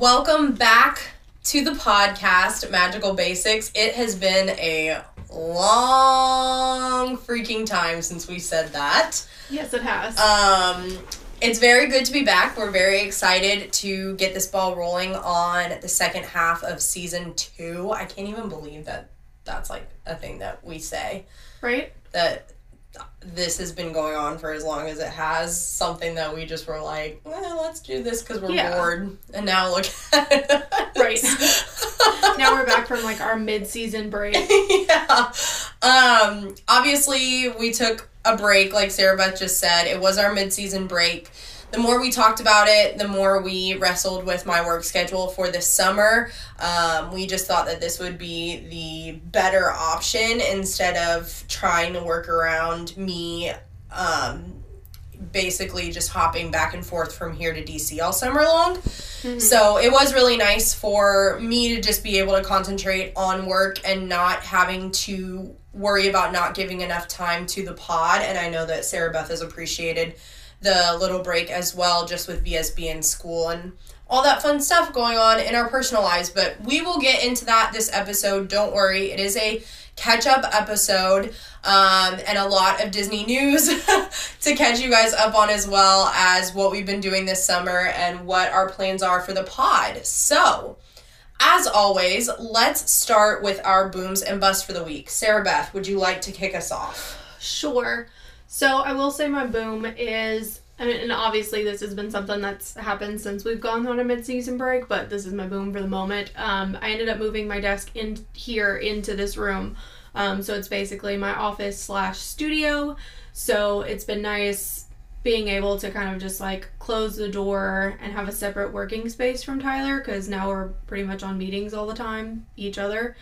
Welcome back to the podcast, Magical Basics. It has been a long freaking time since we said that. Yes, it has. It's very good to be back. We're very excited to get this ball rolling on the second half of season 2. I can't even believe that that's like a thing that we say. Right? That this has been going on for as long as it has. Something that we just were like, well, let's do this because we're bored. And now look at us. Right. Now we're back from like our mid-season break. Yeah. Obviously, we took a break, like Sarah Beth just said. It was our mid-season break. The more we talked about it, the more we wrestled with my work schedule for this summer. We just thought that this would be the better option instead of trying to work around me basically just hopping back and forth from here to DC all summer long. Mm-hmm. So it was really nice for me to just be able to concentrate on work and not having to worry about not giving enough time to the pod. And I know that Sarah Beth has appreciated the little break as well, just with VSB and school and all that fun stuff going on in our personal lives. But we will get into that this episode. Don't worry. It is a catch-up episode and a lot of Disney news to catch you guys up on, as well as what we've been doing this summer and what our plans are for the pod. So, as always, let's start with our booms and busts for the week. Sarah Beth, would you like to kick us off? Sure. So I will say my boom is, and obviously this has been something that's happened since we've gone on a mid-season break, but this is my boom for the moment. I ended up moving my desk in here into this room. So it's basically my office/studio. So it's been nice being able to kind of just like close the door and have a separate working space from Tyler, because now we're pretty much on meetings all the time, each other.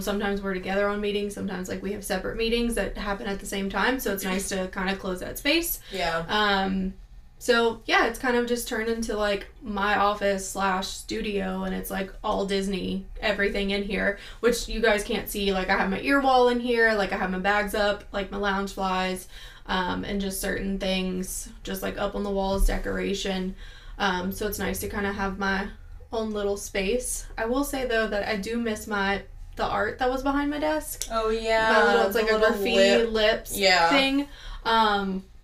Sometimes we're together on meetings, sometimes like we have separate meetings that happen at the same time, so it's nice to kind of close that space. Yeah. So yeah, it's kind of just turned into like my office/studio, and it's like all Disney, everything in here, which you guys can't see. Like I have my ear wall in here, like I have my bags up, like my lounge flies, and just certain things, just like up on the walls, decoration. So it's nice to kind of have my own little space. I will say though that I do miss the art that was behind my desk. Oh yeah, it's like a graffiti lips thing.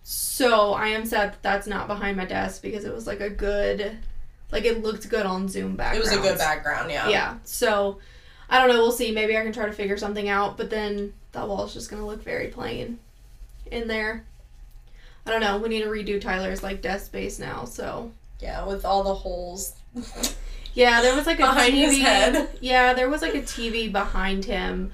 So I am sad that that's not behind my desk, because it was like a good, like it looked good on Zoom background. It was a good background, yeah. Yeah. So I don't know. We'll see. Maybe I can try to figure something out, but then that wall is just gonna look very plain in there. I don't know. We need to redo Tyler's like desk space now, so yeah, with all the holes. Yeah, there was like a behind TV, his head. Yeah, there was like a TV behind him.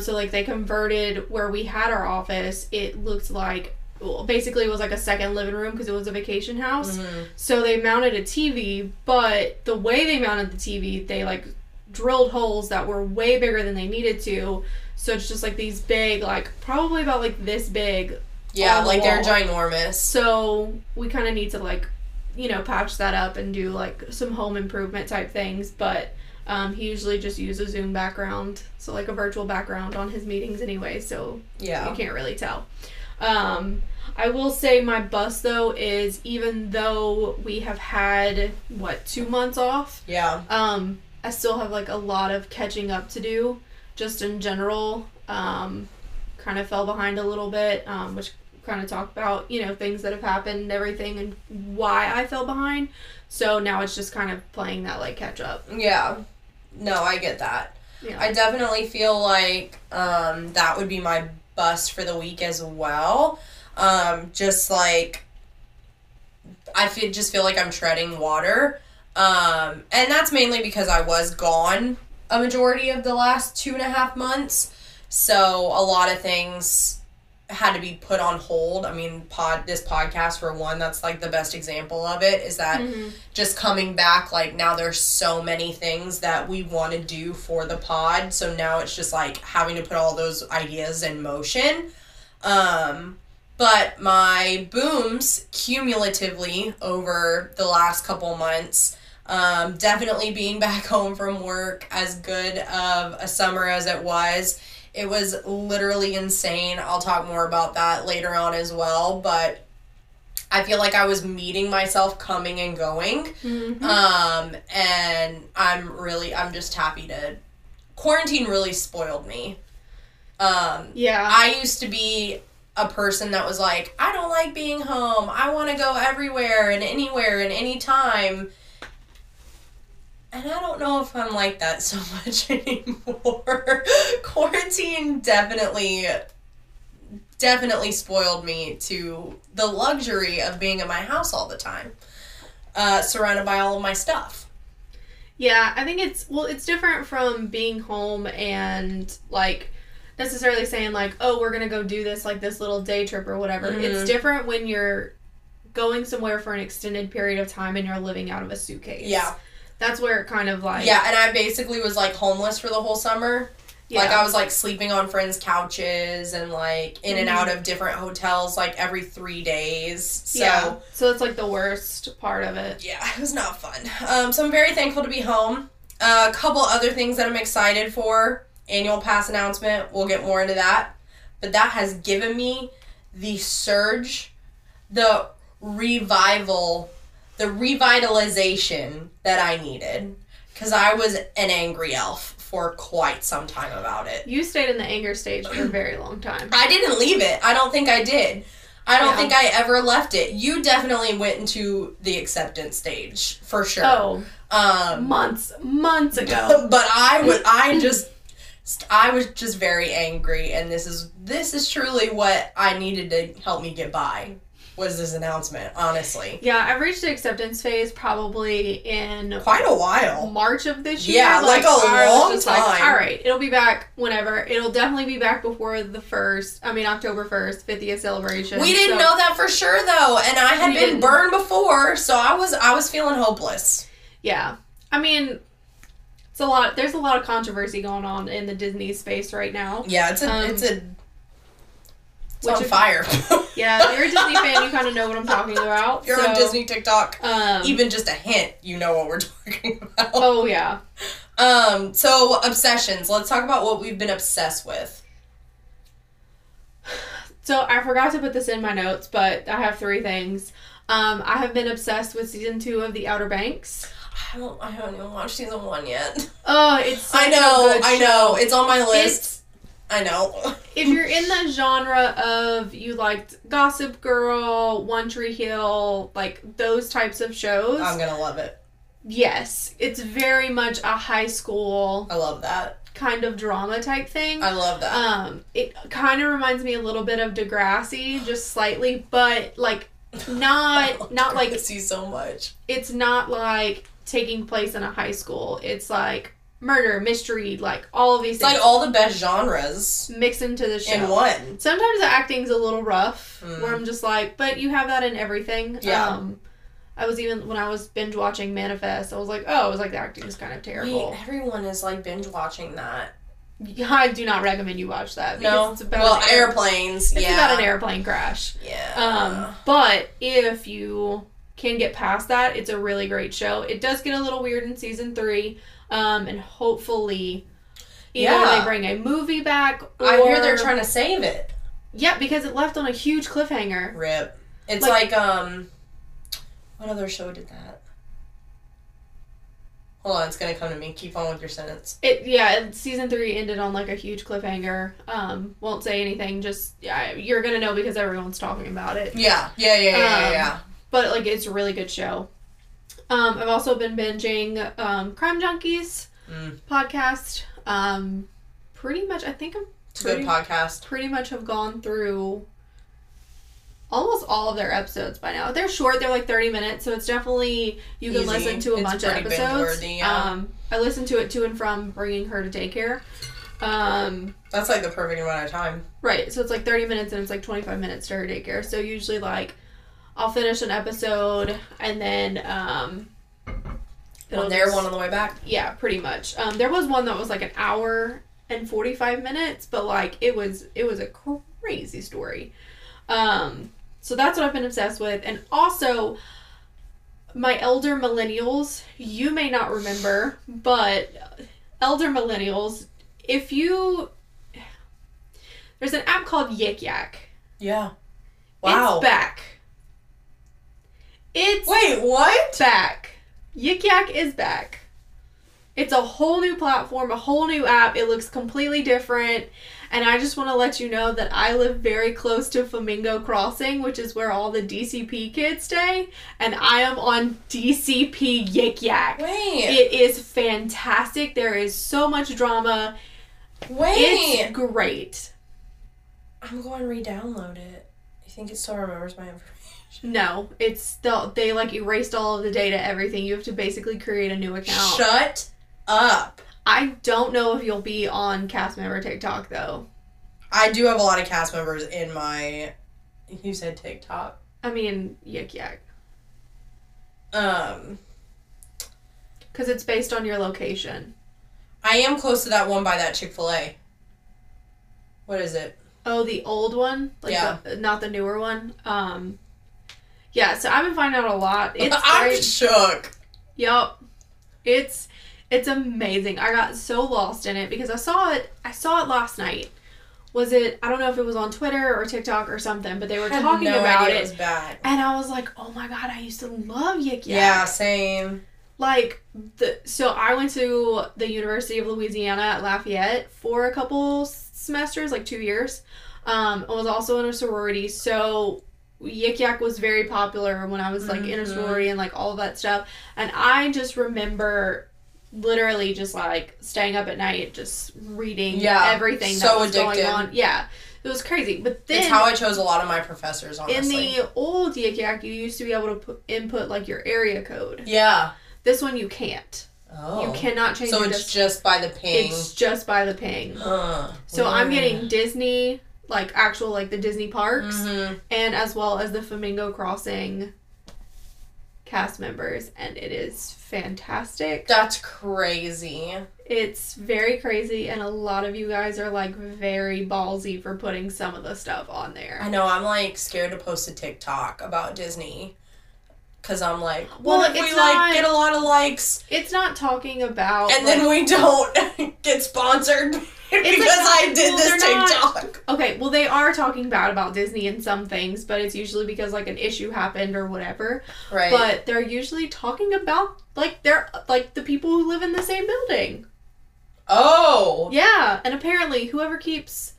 So like they converted where we had our office. It looked like, well, basically it was like a second living room because it was a vacation house. Mm-hmm. So they mounted a TV, but the way they mounted the TV, they like drilled holes that were way bigger than they needed to. So it's just like these big, like probably about like this big. Yeah, like they're ginormous. So we kind of need to like, you know, patch that up and do like some home improvement type things. But he usually just uses a Zoom background, so like a virtual background on his meetings anyway. So yeah, you can't really tell. I will say my bust though is, even though we have had 2 months off. Yeah. I still have like a lot of catching up to do, just in general. Kind of fell behind a little bit, which kind of talk about, you know, things that have happened and everything and why I fell behind. So now it's just kind of playing that like catch up. Yeah. No, I get that. Yeah. I definitely feel like that would be my bust for the week as well. Just like I just feel like I'm treading water. And that's mainly because I was gone a majority of the last 2.5 months. So a lot of things had to be put on hold. I mean, this podcast for one, that's like the best example of it, is that just coming back, like now there's so many things that we want to do for the pod. So now it's just like having to put all those ideas in motion. But my booms cumulatively over the last couple months, definitely being back home from work, as good of a summer as it was. It was literally insane. I'll talk more about that later on as well, but I feel like I was meeting myself coming and going. Mm-hmm. And I'm just happy to... Quarantine really spoiled me. Yeah. I used to be a person that was like, I don't like being home. I want to go everywhere and anywhere and anytime. And I don't know if I'm like that so much anymore. Quarantine definitely spoiled me to the luxury of being in my house all the time, surrounded by all of my stuff. Yeah, I think it's different from being home and, like, necessarily saying, like, oh, we're going to go do this, like, this little day trip or whatever. Mm-hmm. It's different when you're going somewhere for an extended period of time and you're living out of a suitcase. Yeah. That's where it kind of, like... Yeah, and I basically was, like, homeless for the whole summer. Yeah. Like, I was, like, sleeping on friends' couches and, like, in and out of different hotels, like, every 3 days. So. Yeah, so that's, like, the worst part of it. Yeah, it was not fun. So I'm very thankful to be home. A couple other things that I'm excited for. Annual pass announcement. We'll get more into that. But that has given me the surge, the revival, the revitalization that I needed. Because I was an angry elf for quite some time about it. You stayed in the anger stage for a very long time. I didn't leave it. I don't think I did. I don't think I ever left it. You definitely went into the acceptance stage, for sure. Oh, months ago. But I was just very angry, and this is truly what I needed to help me get by, was this announcement, honestly. Yeah, I've reached the acceptance phase probably in... Quite a while. March of this year. Yeah, like a long time. Like, all right, it'll be back whenever. It'll definitely be back before the October 1st, 50th celebration. We didn't know that for sure, though, and I had been burned before, so I was feeling hopeless. Yeah. I mean... It's a lot. There's a lot of controversy going on in the Disney space right now. Yeah, it's on fire. Yeah, if you're a Disney fan, you kind of know what I'm talking about. You're on Disney TikTok. Even just a hint, you know what we're talking about. Oh, yeah. So, obsessions. Let's talk about what we've been obsessed with. So, I forgot to put this in my notes, but I have 3 things. I have been obsessed with season 2 of The Outer Banks. I haven't even watched season 1 yet. Oh, it's I know. It's on my list. I know. If you're in the genre of you liked Gossip Girl, One Tree Hill, like those types of shows. I'm going to love it. Yes. It's very much a high school. I love that. Kind of drama type thing. I love that. It kind of reminds me a little bit of Degrassi, just slightly, but like not like... I see so much. It's not like... taking place in a high school. It's like murder, mystery, like all of these things. It's like all the best genres mixed into the show. In one. Sometimes the acting's a little rough where I'm just like, but you have that in everything. Yeah. When I was binge watching Manifest, I was like, oh, it was like the acting is kind of terrible. Wait, everyone is like binge watching that. Yeah, I do not recommend you watch that. No. It's about airplanes. It's about an airplane crash. Yeah. But if you can get past that, it's a really great show. It does get a little weird in season 3, and hopefully either they bring a movie back or... I hear they're trying to save it. Yeah, because it left on a huge cliffhanger. RIP. It's like what other show did that? Hold on, it's gonna come to me. Keep on with your sentence. Season 3 ended on like a huge cliffhanger. Won't say anything, just you're gonna know because everyone's talking about it. Yeah. But, like, it's a really good show. I've also been binging Crime Junkies podcast. Pretty much, I think pretty much have gone through almost all of their episodes by now. They're short. They're, like, 30 minutes. So, it's definitely, you can listen to a bunch of episodes. Yeah. I listened to it to and from bringing her to daycare. That's, like, the perfect amount of time. Right. So, it's, like, 30 minutes and it's, like, 25 minutes to her daycare. So, usually, like... I'll finish an episode, and then, one on the way back? Yeah, pretty much. There was one that was, like, an hour and 45 minutes, but, like, it was a crazy story. So that's what I've been obsessed with. And also, my elder millennials, you may not remember, but elder millennials, there's an app called Yik Yak. Yeah. Wow. It's back. It's Wait, what? Back. Yik Yak is back. It's a whole new platform, a whole new app. It looks completely different. And I just want to let you know that I live very close to Flamingo Crossing, which is where all the DCP kids stay. And I am on DCP Yik Yak. Wait. It is fantastic. There is so much drama. Wait. It's great. I'm going to re-download it. You think it still remembers my information? No. It's still, they like erased all of the data, everything. You have to basically create a new account. Shut up. I don't know if you'll be on cast member TikTok, though. I do have a lot of cast members in my... You said TikTok? I mean, Yik Yak. Because it's based on your location. I am close to that one by that Chick-fil-A. What is it? Oh, the old one? Like yeah. Not the newer one? Yeah, so I've been finding out a lot. It's I'm great. Shook. Yup. It's amazing. I got so lost in it because I saw it last night. Was it, I don't know if it was on Twitter or TikTok or something, but they were talking about it. It was bad. And I was like, oh my God, I used to love Yik Yak. Yeah, same. Like, so I went to the University of Louisiana at Lafayette for a couple semesters, like 2 years. I was also in a sorority, so Yik Yak was very popular when I was like in a sorority and like all of that stuff. And I just remember literally just like staying up at night just reading everything that was going on. Yeah. It was crazy. But then it's how I chose a lot of my professors, honestly. In the old Yik Yak, you used to be able to input like your area code. Yeah. This one you can't. Oh. You cannot change it. So it's just by the ping. It's just by the ping. So I'm getting Disney, like actual like the Disney parks and as well as the Flamingo Crossing cast members, and it is fantastic. That's crazy. It's very crazy, and a lot of you guys are like very ballsy for putting some of the stuff on there. I know, I'm like scared to post a TikTok about Disney because I'm like, well, if we like get a lot of likes, it's not talking about, and like, then we don't get sponsored because like, I did this TikTok. Okay, well, they are talking bad about Disney in some things, but it's usually because, like, an issue happened or whatever. Right. But they're usually talking about, like, they're, like, the people who live in the same building. Oh. Yeah, and apparently whoever keeps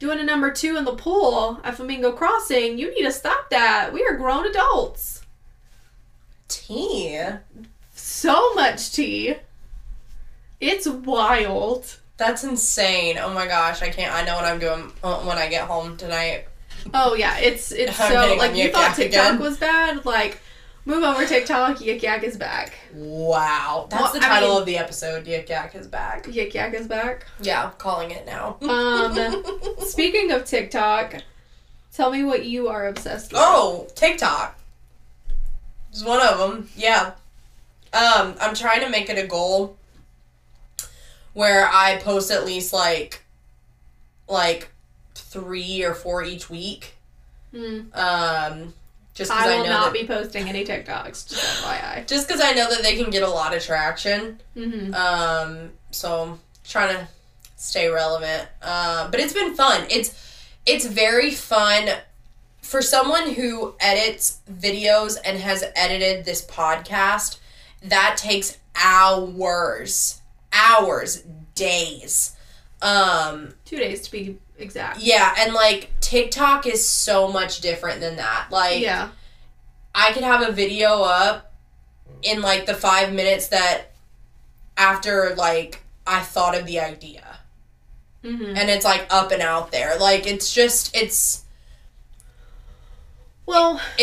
doing a number 2 in the pool at Flamingo Crossing, you need to stop that. We are grown adults. Tea. So much tea. It's wild. That's insane. Oh my gosh, I can't. I know what I'm doing when I get home tonight. Oh yeah, it's so like you thought TikTok was bad. Like, move over TikTok. Yik Yak is back. Wow, that's the title of the episode. Yik Yak is back. Yik Yak is back. Yeah, I'm calling it now. Speaking of TikTok, tell me what you are obsessed with. Oh, TikTok. It's one of them. Yeah. I'm trying to make it a goal where I post at least, like 3 or 4 each week. Just because I know I will not be posting any TikToks, just FYI. Just because I know that they can get a lot of traction. So, trying to stay relevant. But it's been fun. It's very fun. For someone who edits videos and has edited this podcast, that takes hours, days. 2 days to be exact. Yeah, and like TikTok is so much different than that. Like, yeah. I could have a video up in like the 5 minutes that after like I thought of the idea. And it's like up and out there. Like, it's just, it's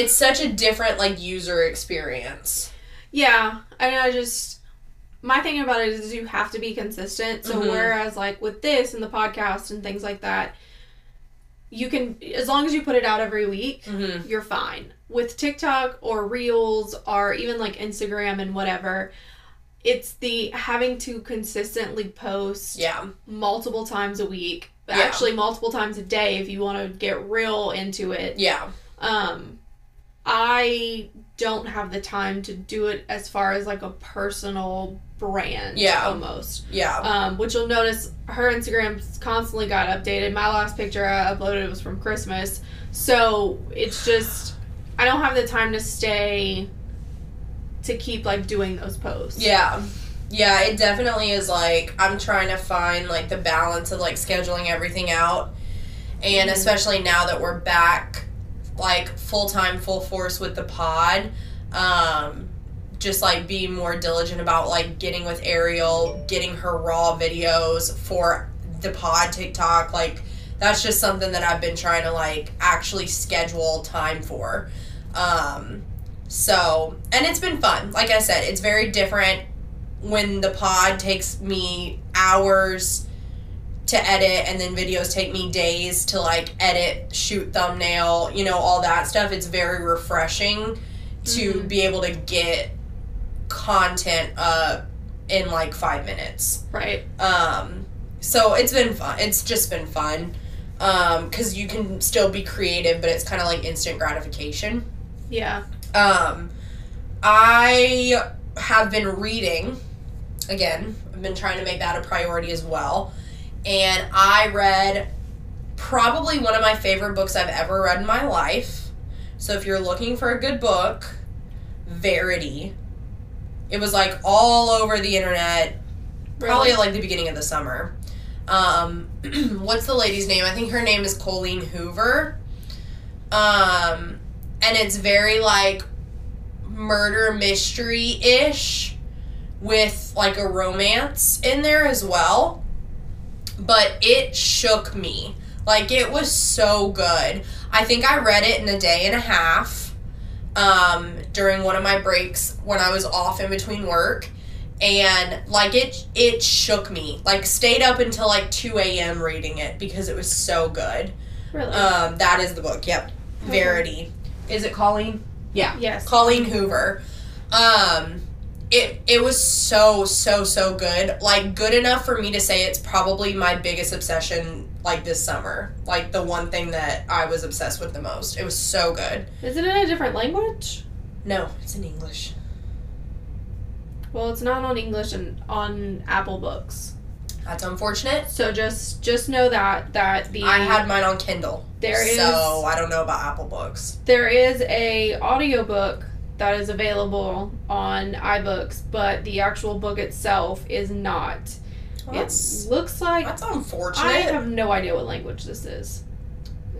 such a different like user experience. Yeah. I mean, my thing about it is you have to be consistent. So whereas, like, with this and the podcast and things like that, you can, as long as you put it out every week, you're fine. With TikTok or Reels or even, like, Instagram and whatever, it's the having to consistently post multiple times a week. Actually, multiple times a day if you want to get real into it. Yeah. I don't have the time to do it as far as, like, a personal brand almost. Yeah. Which you'll notice her Instagram's constantly got updated. My last picture I uploaded was from Christmas. So it's just I don't have the time to stay to keep, like, doing those posts. Yeah. Yeah, it definitely is, like, I'm trying to find, like, the balance of, like, scheduling everything out. And especially now that we're back, like, full-time, full force with the pod, just, like, being more diligent about, like, getting with Ariel, getting her raw videos for the pod TikTok. Like, that's just something that I've been trying to, like, actually schedule time for. So, and it's been fun. Like I said, it's very different when the pod takes me hours to edit and then videos take me days to, like, edit, shoot thumbnail, you know, all that stuff. It's very refreshing to be able to get content up in, like, 5 minutes. Right. So it's been fun. It's just been fun. 'Cause you can still be creative, but it's kind of like instant gratification. Yeah. I have been reading again. I've been trying to make that a priority as well. And I read probably one of my favorite books I've ever read in my life. So if you're looking for a good book, Verity. It was, like, all over the internet. Really? Probably at, like, the beginning of the summer. What's the lady's name? I think her name is Colleen Hoover. And it's very, like, murder mystery-ish with, like, a romance in there as well. But it shook me. Like, it was so good. I think I read it in a day and a half during one of my breaks when I was off in between work. And, like, it shook me. Like, stayed up until, like, 2 a.m. reading it because it was so good. Really? That is the book. Yep. Mm-hmm. Verity. Is it Colleen? Yeah. Yes. Colleen Hoover. It was so good. Like, good enough for me to say it's probably my biggest obsession, like, this summer. Like, the one thing that I was obsessed with the most. It was so good. Is it in a different language? No, it's in English. Well, it's not on English and on Apple Books. That's unfortunate. So just know that the... I had mine on Kindle. So I don't know about Apple Books. There is a audiobook that is available on iBooks, but the actual book itself is not. Well, it looks like... That's unfortunate. I have no idea what language this is.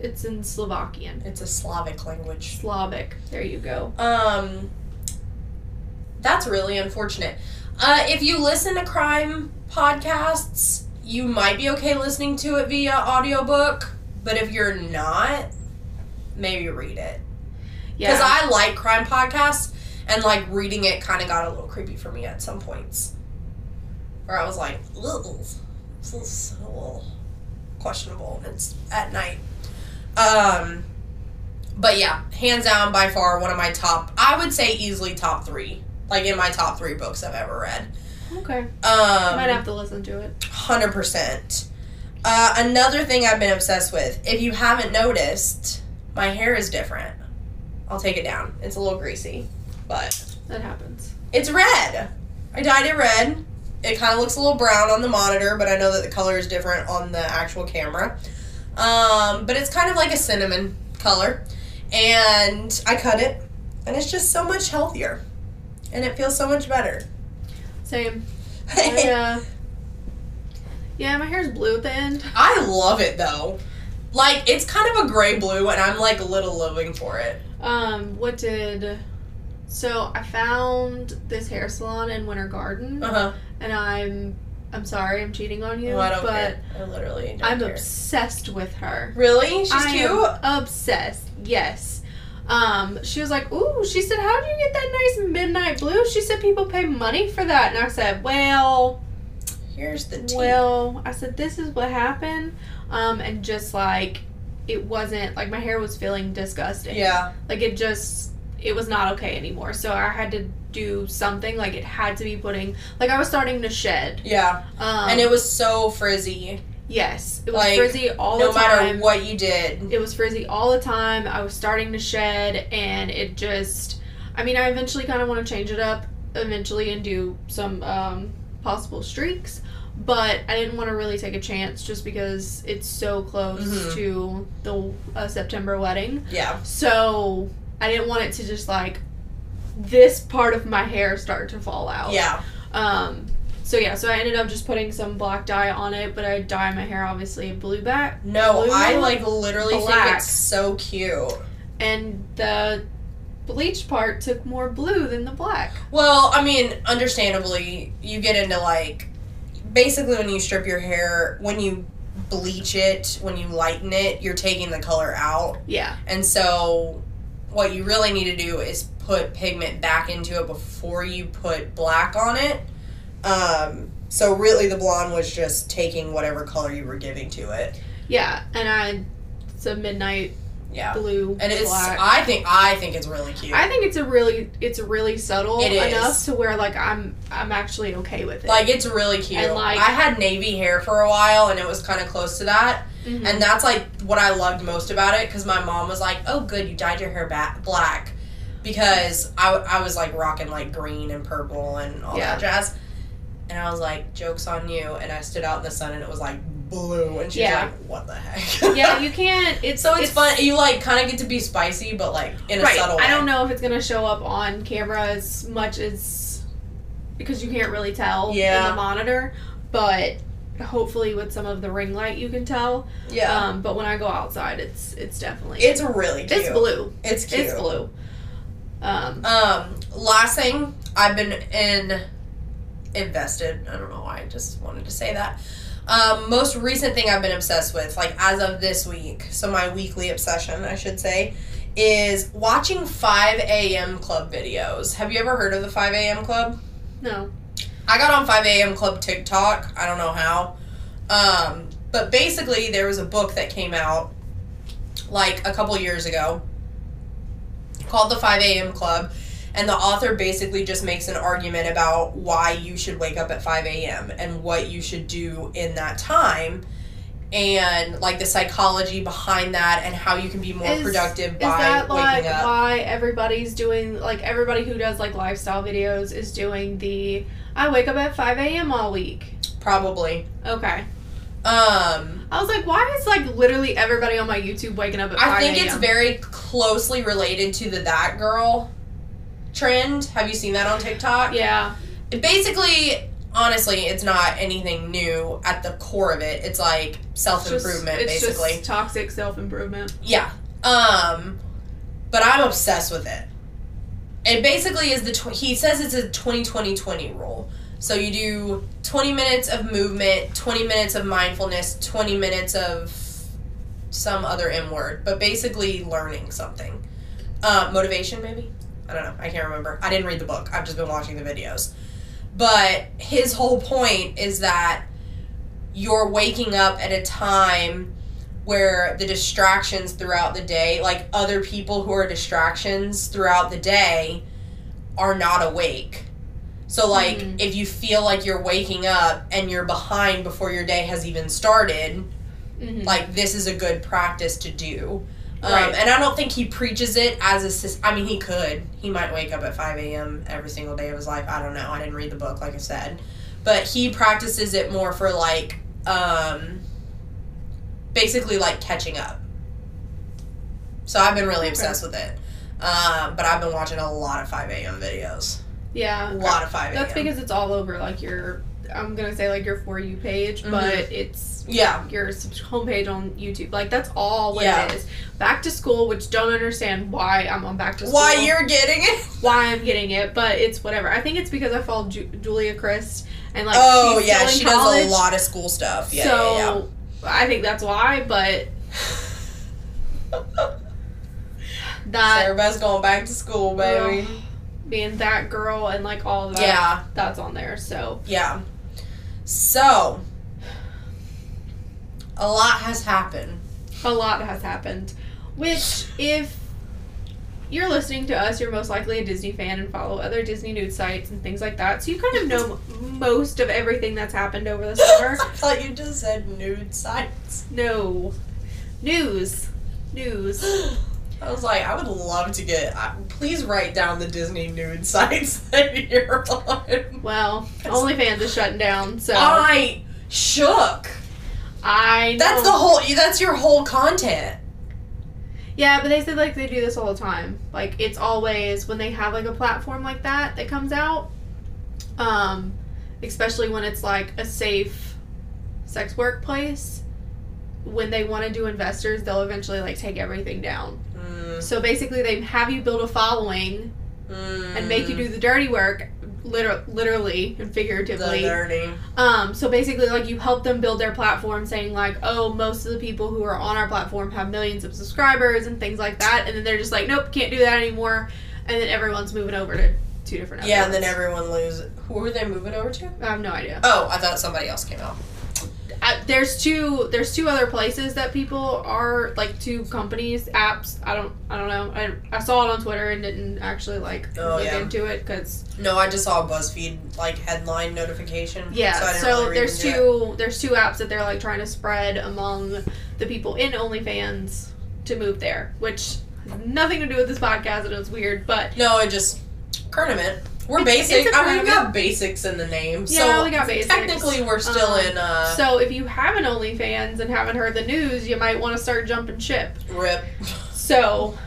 It's in Slovakian. It's a Slavic language. Slavic. There you go. That's really unfortunate. If you listen to crime podcasts, you might be okay listening to it via audiobook, but if you're not, maybe read it. Yeah. Because I like crime podcasts, and, like, reading it kind of got a little creepy for me at some points. Where I was like, ugh, this is so questionable, and it's at night. But yeah, hands down, by far, one of my top, I would say easily top three. Like, in my top three books I've ever read. Okay. Might have to listen to it. 100%. Another thing I've been obsessed with, if you haven't noticed, my hair is different. I'll take it down. It's a little greasy, but... That happens. It's red. I dyed it red. It kind of looks a little brown on the monitor, but I know that the color is different on the actual camera. But it's kind of like a cinnamon color. And I cut it, and it's just so much healthier. And it feels so much better. Same. Yeah, my hair's blue at the end. I love it, though. Like, it's kind of a gray blue, and I'm, like, a little living for it. So, I found this hair salon in Winter Garden. Uh-huh. And I'm sorry, I'm cheating on you. Oh, I don't care. I literally don't care. I'm obsessed with her. Really? She's cute? Obsessed, yes. She was like, ooh, she said, how do you get that nice midnight blue? She said, people pay money for that. And I said, well, here's the tea. Well, I said, this is what happened. And just, like, it wasn't, like, my hair was feeling disgusting. Yeah. Like, it was not okay anymore. So I had to do something. Like, it had to be putting, like, I was starting to shed. Yeah. And it was so frizzy. Yes. It was, like, frizzy all the time. No matter what you did. It was frizzy all the time. I was starting to shed, and it just... I mean, I eventually kind of want to change it up eventually and do some possible streaks, but I didn't want to really take a chance just because it's so close to the September wedding. Yeah. So I didn't want it to just, like, this part of my hair start to fall out. Yeah. So, yeah, so I ended up just putting some black dye on it, but I dye my hair, obviously, blue. I, like, literally think it's so cute. And the bleach part took more blue than the black. Well, I mean, understandably, you get into, like, basically when you strip your hair, when you bleach it, when you lighten it, you're taking the color out. Yeah. And so what you really need to do is put pigment back into it before you put black on it. So really the blonde was just taking whatever color you were giving to it. Yeah, and it's a midnight blue. And it's black. I think it's really cute. I think it's really subtle enough to where, like, I'm actually okay with it. Like, it's really cute. And, like, I had navy hair for a while and it was kind of close to that. Mm-hmm. And that's, like, what I loved most about it, because my mom was like, "Oh, good, you dyed your hair black." Because I was, like, rocking, like, green and purple and all that jazz. And I was like, "Joke's on you." And I stood out in the sun and it was, like, blue. And she's like, "What the heck?" Yeah, you can't. It's fun. You, like, kind of get to be spicy, but, like, in a subtle way. I don't know if it's going to show up on camera as much as, because you can't really tell in the monitor. But hopefully with some of the ring light you can tell. Yeah. But when I go outside, it's definitely. It's really cute. It's blue. It's cute. It's blue. Last thing, I've been invested. I don't know why, I just wanted to say that. Most recent thing I've been obsessed with, like, as of this week, so my weekly obsession, I should say, is watching 5 a.m. Club videos. Have you ever heard of the 5 a.m. Club? No. I got on 5 a.m. Club TikTok. I don't know how. But basically, there was a book that came out, like, a couple years ago called The 5 a.m. Club. And the author basically just makes an argument about why you should wake up at 5 a.m. and what you should do in that time, and, like, the psychology behind that and how you can be more productive by waking up. Is that, like, why everybody's doing, like, everybody who does, like, lifestyle videos is doing the, "I wake up at 5 a.m. all week"? Probably. Okay. I was like, why is, like, literally everybody on my YouTube waking up at 5 a.m.? I think it's very closely related to the That Girl trend. Have you seen that on TikTok? Yeah. Basically, honestly, it's not anything new at the core of it. It's, like, self-improvement, basically. It's just toxic self-improvement. Yeah. But I'm obsessed with it. It basically is he says it's a 20-20-20 rule. So you do 20 minutes of movement, 20 minutes of mindfulness, 20 minutes of some other M word, but basically learning something. Motivation, maybe? I don't know. I can't remember. I didn't read the book. I've just been watching the videos. But his whole point is that you're waking up at a time where the distractions throughout the day, like, other people who are distractions throughout the day, are not awake. So, like, if you feel like you're waking up and you're behind before your day has even started, like, this is a good practice to do. Right. And I don't think he preaches it as a... I mean, he could. He might wake up at 5 a.m. every single day of his life. I don't know. I didn't read the book, like I said. But he practices it more for, like, basically, like, catching up. So I've been really obsessed with it. But I've been watching a lot of 5 a.m. videos. Yeah. A lot of 5 a.m. That's because it's all over, like, your... I'm going to say, like, your For You page, but it's your homepage on YouTube. Like, that's all what it is. Back to school, which don't understand why I'm on back to school. Why you're getting it. Why I'm getting it, but it's whatever. I think it's because I follow Julia Christ and, like, she does a lot of school stuff. Yeah, so, I think that's why, but... Sarah Beth's going back to school, baby. Being that girl and, like, all that. Yeah. That's on there, so. Yeah. So, a lot has happened. A lot has happened. Which, if you're listening to us, you're most likely a Disney fan and follow other Disney news sites and things like that. So, you kind of know most of everything that's happened over the summer. I thought you just said nude sites. No. News. I was like, I would love to get... please write down the Disney nude sites that you're on. Well, OnlyFans is shutting down, so... I shook. I know. That's your whole content. Yeah, but they said, like, they do this all the time. Like, it's always when they have, like, a platform like that that comes out, especially when it's, like, a safe sex workplace, when they want to do investors, they'll eventually, like, take everything down. Mm. So, basically, they have you build a following and make you do the dirty work, literally and figuratively. The dirty. So, basically, like, you help them build their platform saying, like, oh, most of the people who are on our platform have millions of subscribers and things like that. And then they're just like, nope, can't do that anymore. And then everyone's moving over to two different networks. Yeah, and then everyone loses. Who are they moving over to? I have no idea. Oh, I thought somebody else came out. There's two other places that people are, like, two companies, apps. I don't know. I saw it on Twitter and didn't actually, like, look into it because. No, I just saw a BuzzFeed, like, headline notification. Yeah, so there's two apps that they're, like, trying to spread among the people in OnlyFans to move there, which has nothing to do with this podcast, and it's weird, but. No, it just. Tournament. We're basic. I mean, we got basics in the name. Yeah, so we got basics. Technically, we're still in. So if you have an OnlyFans and haven't heard the news, you might want to start jumping ship. Rip. So,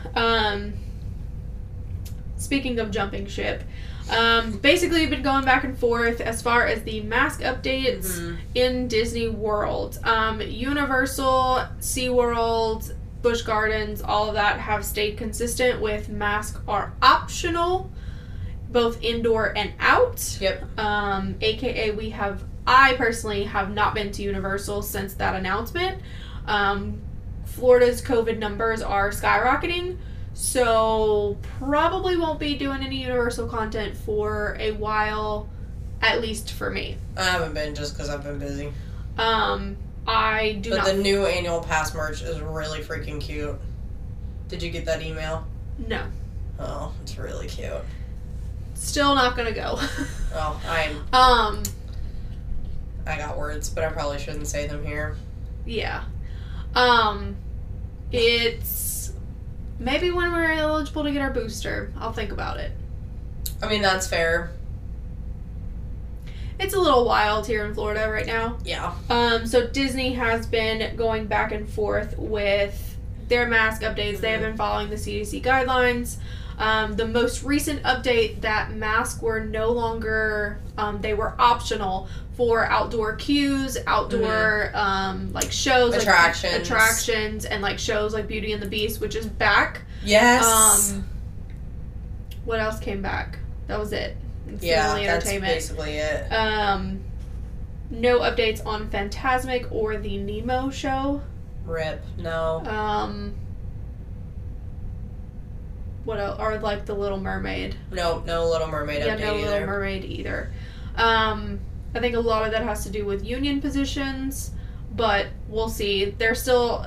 speaking of jumping ship, basically we've been going back and forth as far as the mask updates in Disney World, Universal, SeaWorld, Busch Gardens, all of that have stayed consistent with masks are optional. Both indoor and out. Yep. AKA I personally have not been to Universal since that announcement. Florida's COVID numbers are skyrocketing, so probably won't be doing any Universal content for a while, at least for me. I haven't been just because I've been busy. But the new annual pass merch is really freaking cute. Did you get that email? No. Oh, it's really cute. Still not gonna go. Oh, I got words, but I probably shouldn't say them here. Yeah. It's maybe when we're eligible to get our booster. I'll think about it. I mean, that's fair. It's a little wild here in Florida right now. Yeah. So Disney has been going back and forth with their mask updates. They have been following the CDC guidelines. The most recent update that masks were no longer, they were optional for outdoor queues, outdoor, like, shows. Attractions. Like, attractions, and, like, shows like Beauty and the Beast, which is back. Yes. What else came back? That was it. It's the only entertainment. That's basically it. No updates on Fantasmic or the Nemo show. RIP. No. What else? Or, like, the Little Mermaid. No Little Mermaid update either. Yeah, no Little Mermaid either. I think a lot of that has to do with union positions, but we'll see. They're still,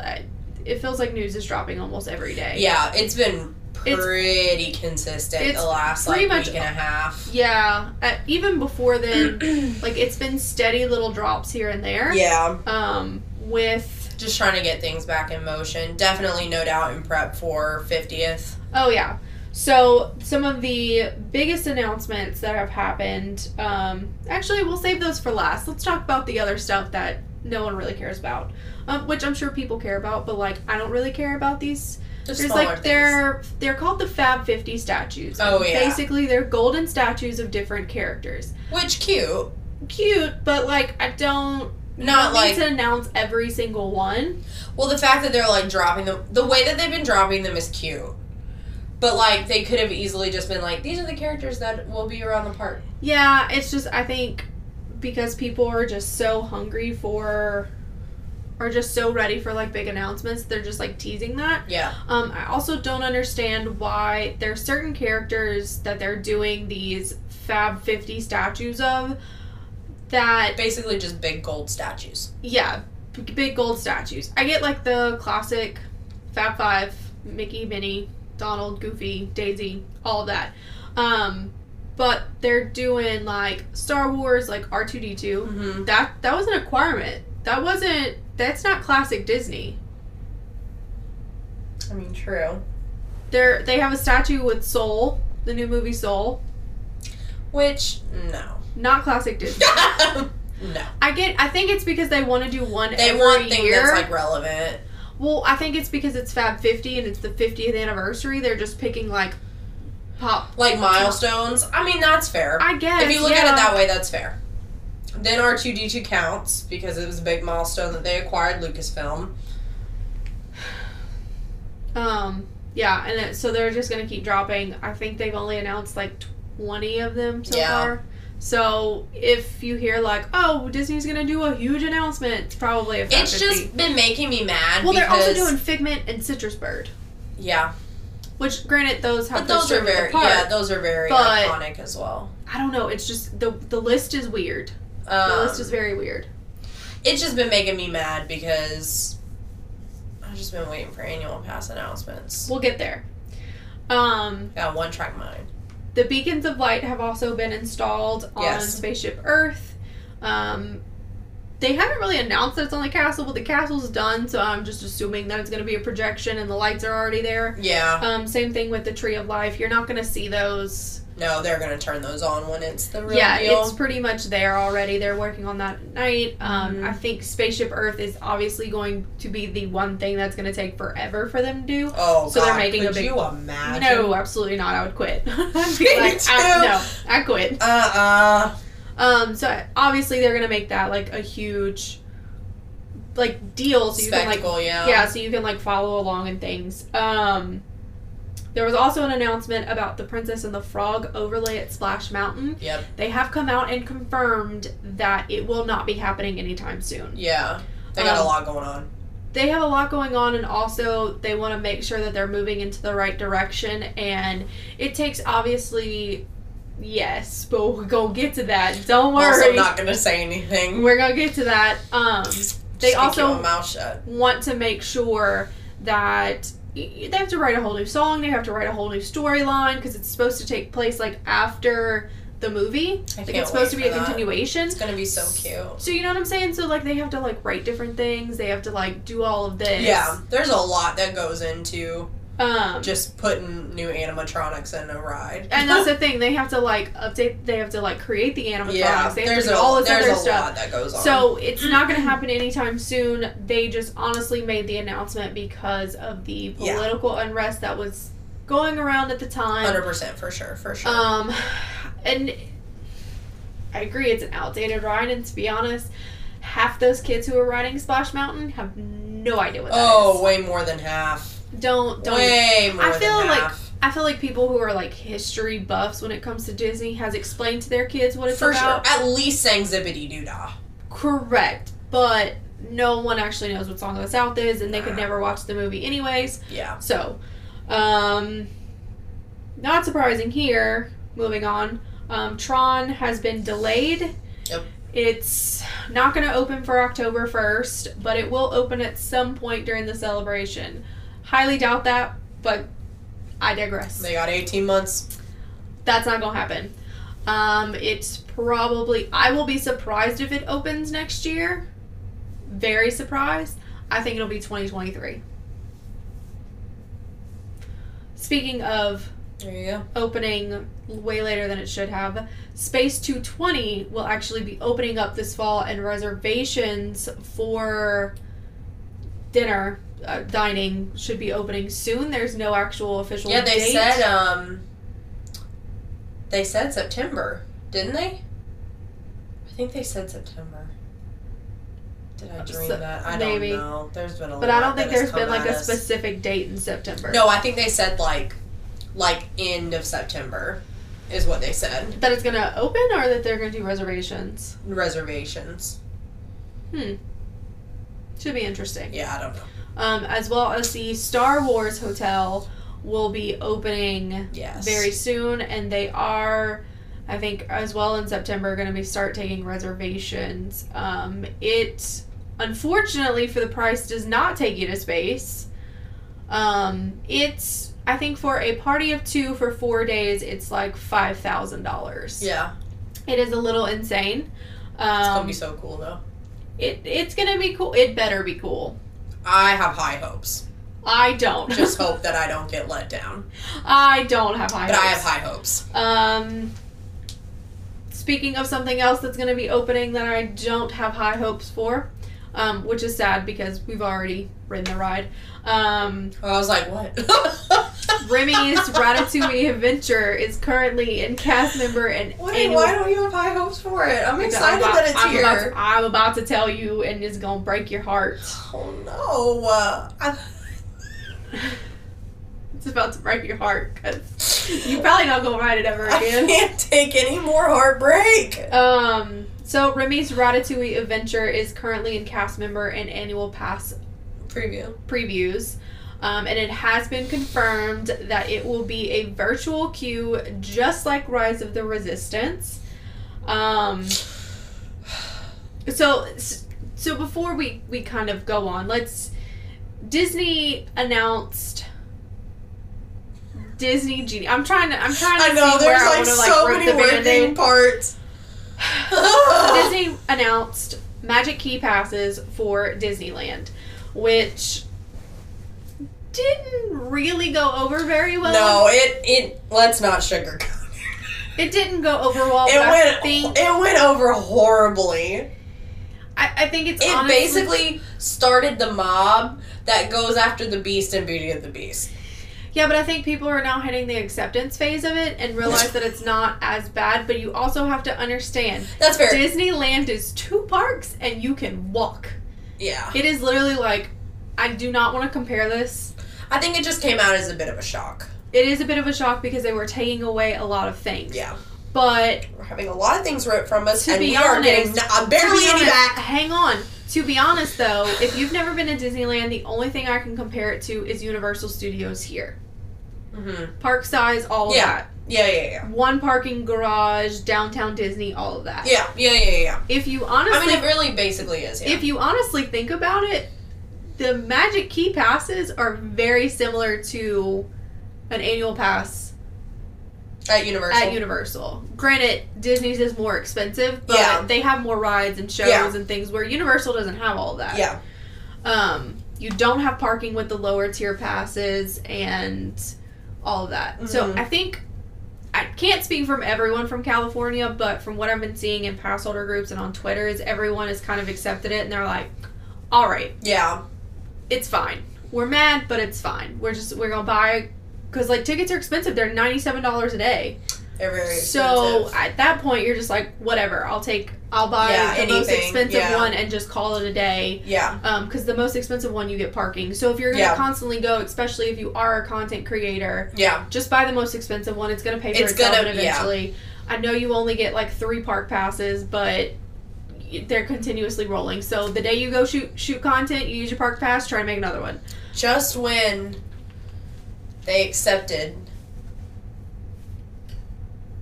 it feels like news is dropping almost every day. Yeah, it's been pretty consistent the last, like, week and a half. Yeah. Even before then, like, it's been steady little drops here and there. Yeah. With... just trying to get things back in motion. Definitely, no doubt, in prep for 50th. Oh, yeah. So, some of the biggest announcements that have happened, actually, we'll save those for last. Let's talk about the other stuff that no one really cares about, which I'm sure people care about, but, like, I don't really care about these. There's, like, they're called the Fab 50 statues. Oh, yeah. Basically, they're golden statues of different characters. Which, cute. Cute, but, like, I don't... Not like to announce every single one. Well, the fact that they're, like, dropping them, the way that they've been dropping them is cute. But, like, they could have easily just been like, these are the characters that will be around the park. Yeah, it's just, I think, because people are just so hungry for, are just so ready for, like, big announcements, they're just, like, teasing that. Yeah. I also don't understand why there's certain characters that they're doing these Fab 50 statues of. That basically just big gold statues. Yeah, big gold statues. I get, like, the classic Fab Five, Mickey, Minnie, Donald, Goofy, Daisy, all of that. But they're doing, like, Star Wars, like R2-D2. Mm-hmm. That was an acquirement. That's not classic Disney. I mean, true. They have a statue with Soul, the new movie Soul. Which, no. Not classic Disney. No. I think it's because they want to do one every year. They want things that's, like, relevant. Well, I think it's because it's Fab 50 and it's the 50th anniversary. They're just picking, like, pop... Like, milestones. I mean, that's fair. I guess, if you look at it that way, that's fair. Then R2-D2 counts because it was a big milestone that they acquired Lucasfilm. Yeah, and so they're just going to keep dropping. I think they've only announced, like, 20 of them so far. So, if you hear, like, oh, Disney's going to do a huge announcement, it's probably a Fab 50. It's just been making me mad. Well, they're also doing Figment and Citrus Bird. Yeah. Which, granted, those have those are very apart, yeah, those are very iconic as well. I don't know. It's just, the list is weird. The list is very weird. It's just been making me mad because I've just been waiting for annual pass announcements. We'll get there. Got one track mind. The beacons of light have also been installed on Spaceship Earth. They haven't really announced that it's on the castle, but the castle's done, so I'm just assuming that it's going to be a projection and the lights are already there. Yeah. Same thing with the Tree of Life. You're not going to see those. No, they're going to turn those on when it's the real deal. Yeah, it's pretty much there already. They're working on that at night. I think Spaceship Earth is obviously going to be the one thing that's going to take forever for them to do. Oh, so God, they're making a big... Could you imagine? No, absolutely not. I would quit. I'd be like, no, I quit. So obviously they're going to make that, like, a huge, like, deal. So you spectacle, can, like, yeah, so you can, like, follow along and things. There was also an announcement about the Princess and the Frog overlay at Splash Mountain. Yep. They have come out and confirmed that it will not be happening anytime soon. Yeah. They got a lot going on. They have a lot going on, and also they want to make sure that they're moving into the right direction. And it takes, obviously, yes, but we're going to get to that. Don't worry. Also, I'm not going to say anything. We're going to get to that. They also want to make sure that... They have to write a whole new song. They have to write a whole new storyline because it's supposed to take place, like, after the movie. I like, it's supposed to be a continuation. It's gonna be so cute. So you know what I'm saying? So, like, they have to, like, write different things. They have to, like, do all of this. Yeah, there's a lot that goes into just putting new animatronics in a ride. And that's the thing. They have to, like, update. They have to, like, create the animatronics. Yeah, they have to do all this other stuff. There's a lot that goes on. So it's not going to happen anytime soon. They just honestly made the announcement because of the political unrest that was going around at the time. 100%, for sure, for sure. And I agree, it's an outdated ride. And to be honest, half those kids who are riding Splash Mountain have no idea what that is. Oh, way more than half. Don't. Way more I feel than like half. I feel like people who are, like, history buffs when it comes to Disney has explained to their kids what it's about. For sure. At least sang Zippity Doo Dah. Correct. But no one actually knows what Song of the South is, and they could never watch the movie anyways. Yeah. So, not surprising here. Moving on. Tron has been delayed. Yep. It's not going to open for October 1st, but it will open at some point during the celebration. Highly doubt that, but I digress. They got 18 months. That's not going to happen. It's probably... I will be surprised if it opens next year. Very surprised. I think it'll be 2023. Speaking of opening way later than it should have, Space 220 will actually be opening up this fall, and reservations for dinner... dining should be opening soon. There's no actual official date. Yeah, they said September, didn't they? I think they said September. Did I dream that? Maybe. Don't know. There's been a lot. But I don't think there's been, like, a specific date in September. No, I think they said like end of September is what they said. That it's going to open, or that they're going to do reservations? Reservations. Should be interesting. Yeah, I don't know. As well as the Star Wars Hotel will be opening very soon, and they are, I think, as well in September, going to be start taking reservations. It, unfortunately, for the price, does not take you to space. It's, I think, for a party of two for 4 days, it's like $5,000. Yeah. It is a little insane. It's going to be so cool, though. It's going to be cool. It better be cool. I have high hopes. I don't. Just hope that I don't get let down. I don't have high hopes. But I have high hopes. Speaking of something else that's going to be opening that I don't have high hopes for, which is sad because we've already ridden the ride. I was like, what? Remy's Ratatouille Adventure is currently in cast member and why don't you have high hopes for it? I'm excited that it's here. I'm about to tell you, and it's gonna break your heart. Oh no! It's about to break your heart because you're probably not gonna ride it ever again. I can't take any more heartbreak. So Remy's Ratatouille Adventure is currently in cast member and annual pass previews. And it has been confirmed that it will be a virtual queue just like Rise of the Resistance. So before we kind of go on, Disney announced Disney Genie. I'm trying to I know, see where I want to rip the Band-Aid parts. So Disney announced Magic Key passes for Disneyland, which didn't really go over very well. No, it let's not sugarcoat it. It didn't go over well. It went over horribly. I think it basically started the mob that goes after the Beast and Beauty and the Beast. Yeah, but I think people are now hitting the acceptance phase of it and realize that it's not as bad, but you also have to understand. That's fair. Disneyland is 2 parks and you can walk. Yeah. It is literally like, I do not want to compare this. I think it just came out as a bit of a shock. It is a bit of a shock because they were taking away a lot of things. Yeah. But we're having a lot of things ripped from us, and we are getting barely any back. Hang on. To be honest, though, if you've never been to Disneyland, the only thing I can compare it to is Universal Studios here. Mm-hmm. Park size, all of that. Yeah. One parking garage, downtown Disney, all of that. Yeah. If you honestly... I mean, it really basically is, yeah. If you honestly think about it, the Magic Key passes are very similar to an annual pass at Universal. Granted, Disney's is more expensive, but they have more rides and shows and things where Universal doesn't have all that. Yeah. You don't have parking with the lower tier passes and all of that. Mm-hmm. So I think, I can't speak from everyone from California, but from what I've been seeing in pass holder groups and on Twitter is everyone has kind of accepted it and they're like, all right. Yeah. It's fine. We're mad, but it's fine. We're gonna buy, because tickets are expensive. They're $97 a day. They're very expensive. So at that point, you're just like, whatever. I'll buy the most expensive one and just call it a day. Yeah. Because the most expensive one, you get parking. So if you're gonna constantly go, especially if you are a content creator, just buy the most expensive one. It's gonna pay for itself eventually. Yeah. I know you only get 3 park passes, but they're continuously rolling. So the day you go shoot content, you use your park pass, try to make another one. Just when they accepted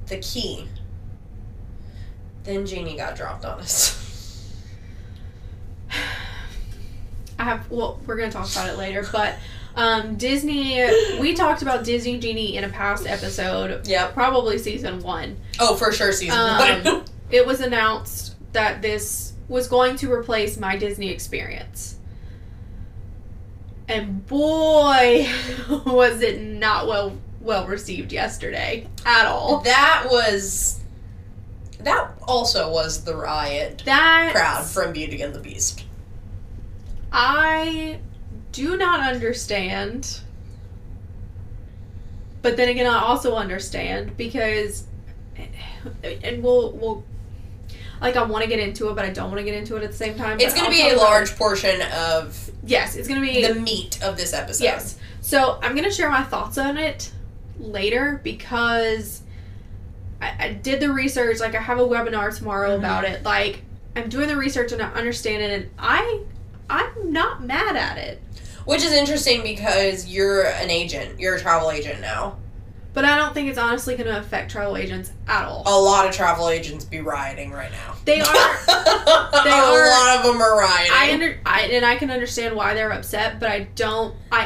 the key, then Genie got dropped on us. We're going to talk about it later, but Disney, we talked about Disney Genie in a past episode. Yeah. Probably season 1. Oh, for sure season 1. It was announced that this was going to replace My Disney Experience. And boy, was it not well received yesterday at all. That also was the riot crowd from Beauty and the Beast. I do not understand. But then again, I also understand because, and we'll I want to get into it, but I don't want to get into it at the same time. It's going to be a large portion of... Yes, it's going to be... The meat of this episode. Yes. So, I'm going to share my thoughts on it later, because I did the research. I have a webinar tomorrow about it. I'm doing the research and I understand it, and I'm not mad at it. Which is interesting because you're an agent. You're a travel agent now. But I don't think it's honestly going to affect travel agents at all. A lot of travel agents be rioting right now. They are. A lot of them are rioting. I can understand why they're upset, but I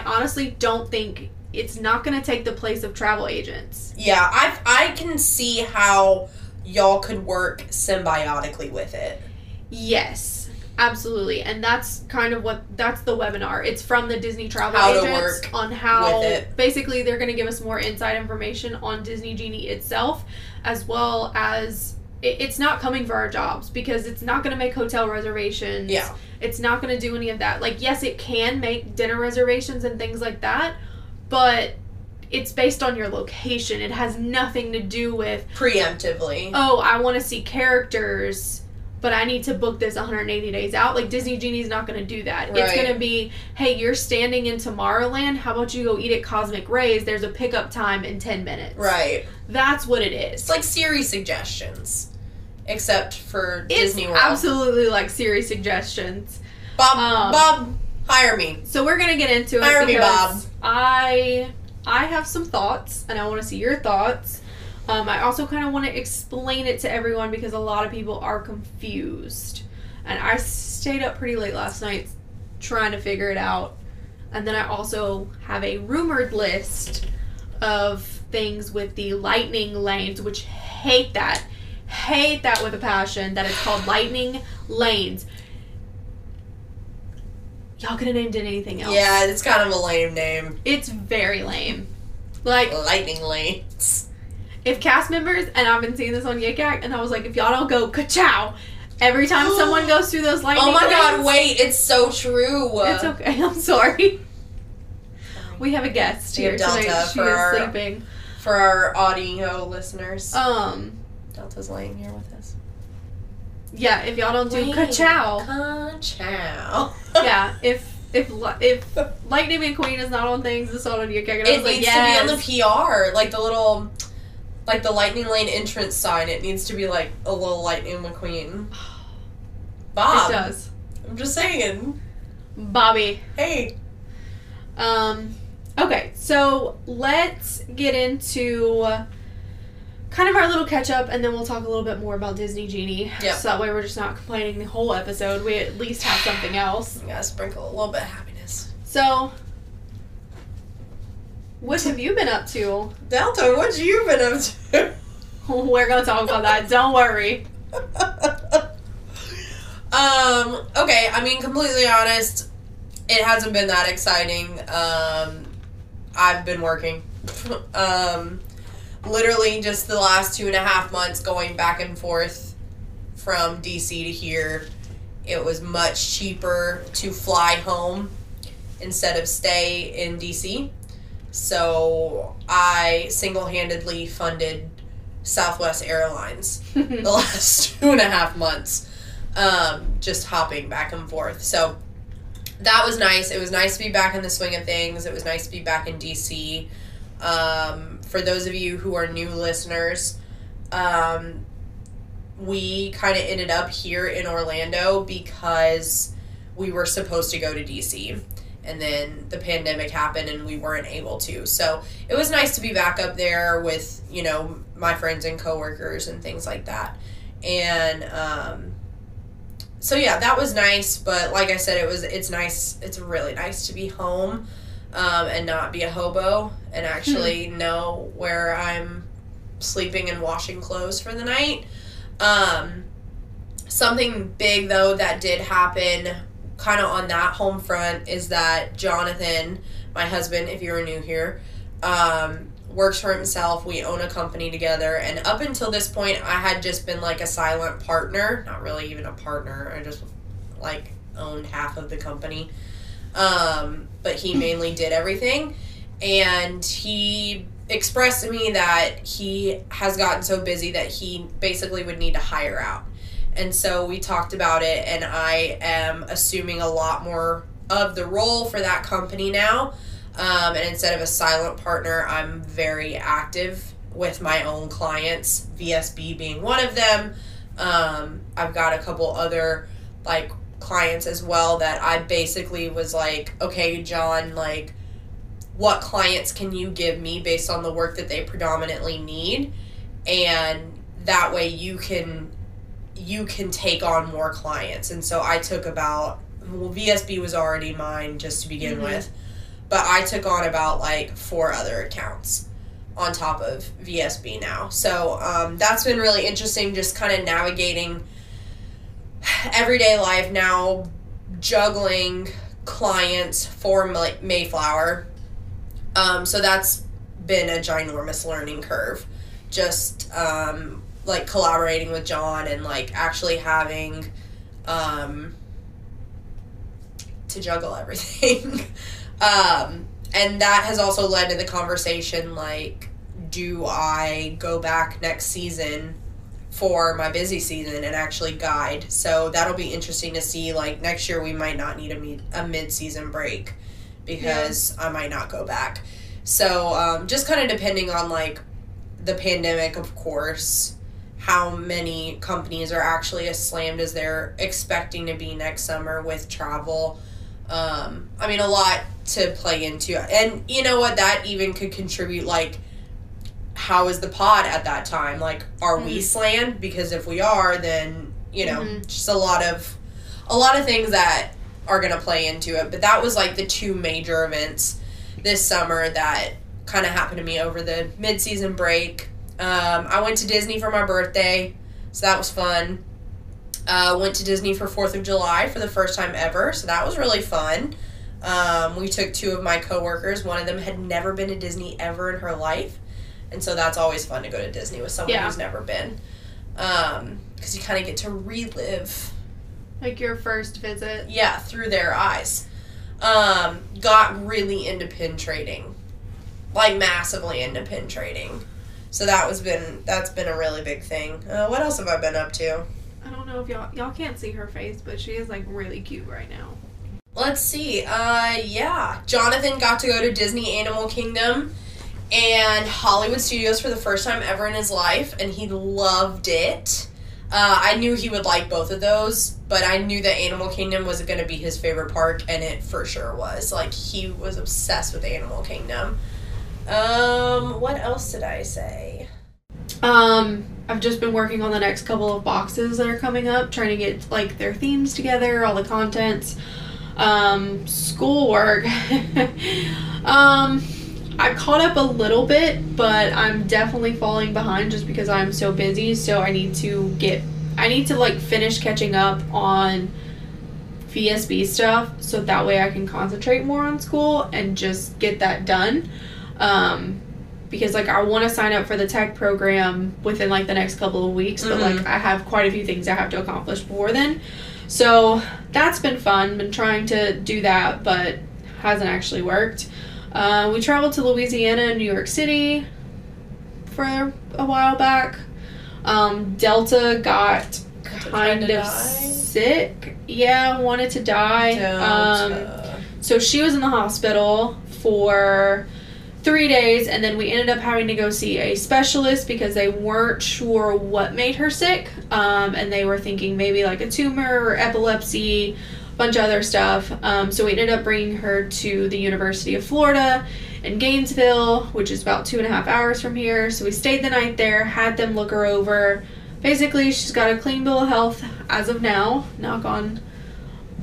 honestly don't think it's not going to take the place of travel agents. Yeah, I can see how y'all could work symbiotically with it. Yes, absolutely. And that's kind of that's the webinar. It's from the Disney travel agents on how basically they're going to give us more inside information on Disney Genie itself, as well as it's not coming for our jobs because it's not going to make hotel reservations. Yeah. It's not going to do any of that. Like, yes, it can make dinner reservations and things like that, but it's based on your location. It has nothing to do with... Preemptively. Oh, I want to see characters, but I need to book this 180 days out. Like, Disney Genie's not going to do that. Right. It's going to be, hey, you're standing in Tomorrowland. How about you go eat at Cosmic Rays? There's a pickup time in 10 minutes. Right. That's what it is. It's like Siri suggestions, except for Disney World. It's absolutely like Siri suggestions. Bob, hire me. So we're going to get into it. Hire me, Bob. I have some thoughts, and I want to see your thoughts. I also kind of want to explain it to everyone because a lot of people are confused. And I stayed up pretty late last night trying to figure it out. And then I also have a rumored list of things with the Lightning Lanes, which hate that. Hate that with a passion that it's called Lightning Lanes. Y'all could have named it anything else. Yeah, it's kind of a lame name. It's very lame. Like, Lightning Lanes. If cast members, and I've been seeing this on Yik Yak, and I was like, if y'all don't go ka-chow every time someone goes through those lightning lanes. Oh my god, wait, it's so true. It's okay, I'm sorry. We have a guest here tonight. She is sleeping. For our audio listeners. Delta's laying here with us. Yeah, if y'all don't do ka-chow. Ka-chow. Yeah, if Lightning McQueen is not on things, it's not on Yik Yak. It needs to be on the PR, like the little... Like the Lightning Lane entrance sign, it needs to be like a little Lightning McQueen. Bob. It does. I'm just saying. Bobby. Hey. Okay, so let's get into kind of our little catch up, and then we'll talk a little bit more about Disney Genie. Yep. So that way we're just not complaining the whole episode. We at least have something else. We gotta sprinkle a little bit of happiness. So. What have you been up to? Delta, what have you been up to? We're going to talk about that. Don't worry. Okay, I mean, completely honest, it hasn't been that exciting. I've been working. Literally just the last 2.5 months going back and forth from DC to here. It was much cheaper to fly home instead of stay in DC. So I single-handedly funded Southwest Airlines the last 2.5 months, just hopping back and forth. So that was nice. It was nice to be back in the swing of things. It was nice to be back in DC. For those of you who are new listeners, we kind of ended up here in Orlando because we were supposed to go to DC. And then the pandemic happened and we weren't able to. So it was nice to be back up there with, you know, my friends and coworkers and things like that. And so, yeah, that was nice. But like I said, it's nice. It's really nice to be home and not be a hobo and actually know where I'm sleeping and washing clothes for the night. Something big, though, that did happen kind of on that home front is that Jonathan, my husband, if you're new here, works for himself. We own a company together. And up until this point, I had just been like a silent partner. Not really even a partner. I just like owned half of the company. But he mainly did everything. And he expressed to me that he has gotten so busy that he basically would need to hire out. And so we talked about it, and I am assuming a lot more of the role for that company now. And instead of a silent partner, I'm very active with my own clients, VSB being one of them. I've got a couple other, like, clients as well that I basically was like, okay, John, like, what clients can you give me based on the work that they predominantly need? And that way you can take on more clients. And so I took about, well, VSB was already mine just to begin with, but I took on about like 4 other accounts on top of VSB now. So that's been really interesting, just kind of navigating everyday life now, juggling clients for Mayflower. So that's been a ginormous learning curve. Just like collaborating with John and like actually having to juggle everything. And that has also led to the conversation, like, do I go back next season for my busy season and actually guide? So that'll be interesting to see. Like, next year we might not need a mid-season break because I might not go back. So just kind of depending on, like, the pandemic, of course, how many companies are actually as slammed as they're expecting to be next summer with travel. I mean, a lot to play into. And you know what? That even could contribute, like, how is the pod at that time? Like, are we slammed? Because if we are, then, you know, just a lot of things that are going to play into it. But that was, like, the two major events this summer that kind of happened to me over the mid-season break. I went to Disney for my birthday, so that was fun. Went to Disney for 4th of July for the first time ever, so that was really fun. We took two of my coworkers. One of them had never been to Disney ever in her life, and so that's always fun to go to Disney with someone who's never been. Because you kind of get to relive, like, your first visit. Yeah, through their eyes. Got really into pin trading. Like, massively into pin trading. So that's been a really big thing. What else have I been up to? I don't know if y'all can't see her face, but she is, like, really cute right now. Let's see. Yeah. Jonathan got to go to Disney Animal Kingdom and Hollywood Studios for the first time ever in his life, and he loved it. I knew he would like both of those, but I knew that Animal Kingdom was going to be his favorite park, and it for sure was. Like, he was obsessed with Animal Kingdom. What else did I say? I've just been working on the next couple of boxes that are coming up, trying to get, like, their themes together, all the contents, schoolwork. I caught up a little bit, but I'm definitely falling behind just because I'm so busy, so I need to, like, finish catching up on VSB stuff so that way I can concentrate more on school and just get that done. Because, like, I want to sign up for the tech program within, like, the next couple of weeks, but, like, I have quite a few things I have to accomplish before then. So that's been fun. Been trying to do that, but hasn't actually worked. We traveled to Louisiana and New York City for a while back. Delta got kind of sick. Yeah, wanted to die. Delta. So she was in the hospital for 3 days, and then we ended up having to go see a specialist because they weren't sure what made her sick. And they were thinking maybe, like, a tumor or epilepsy, a bunch of other stuff. So we ended up bringing her to the University of Florida in Gainesville, which is about 2.5 hours from here. So we stayed the night there, had them look her over. Basically, she's got a clean bill of health as of now, knock on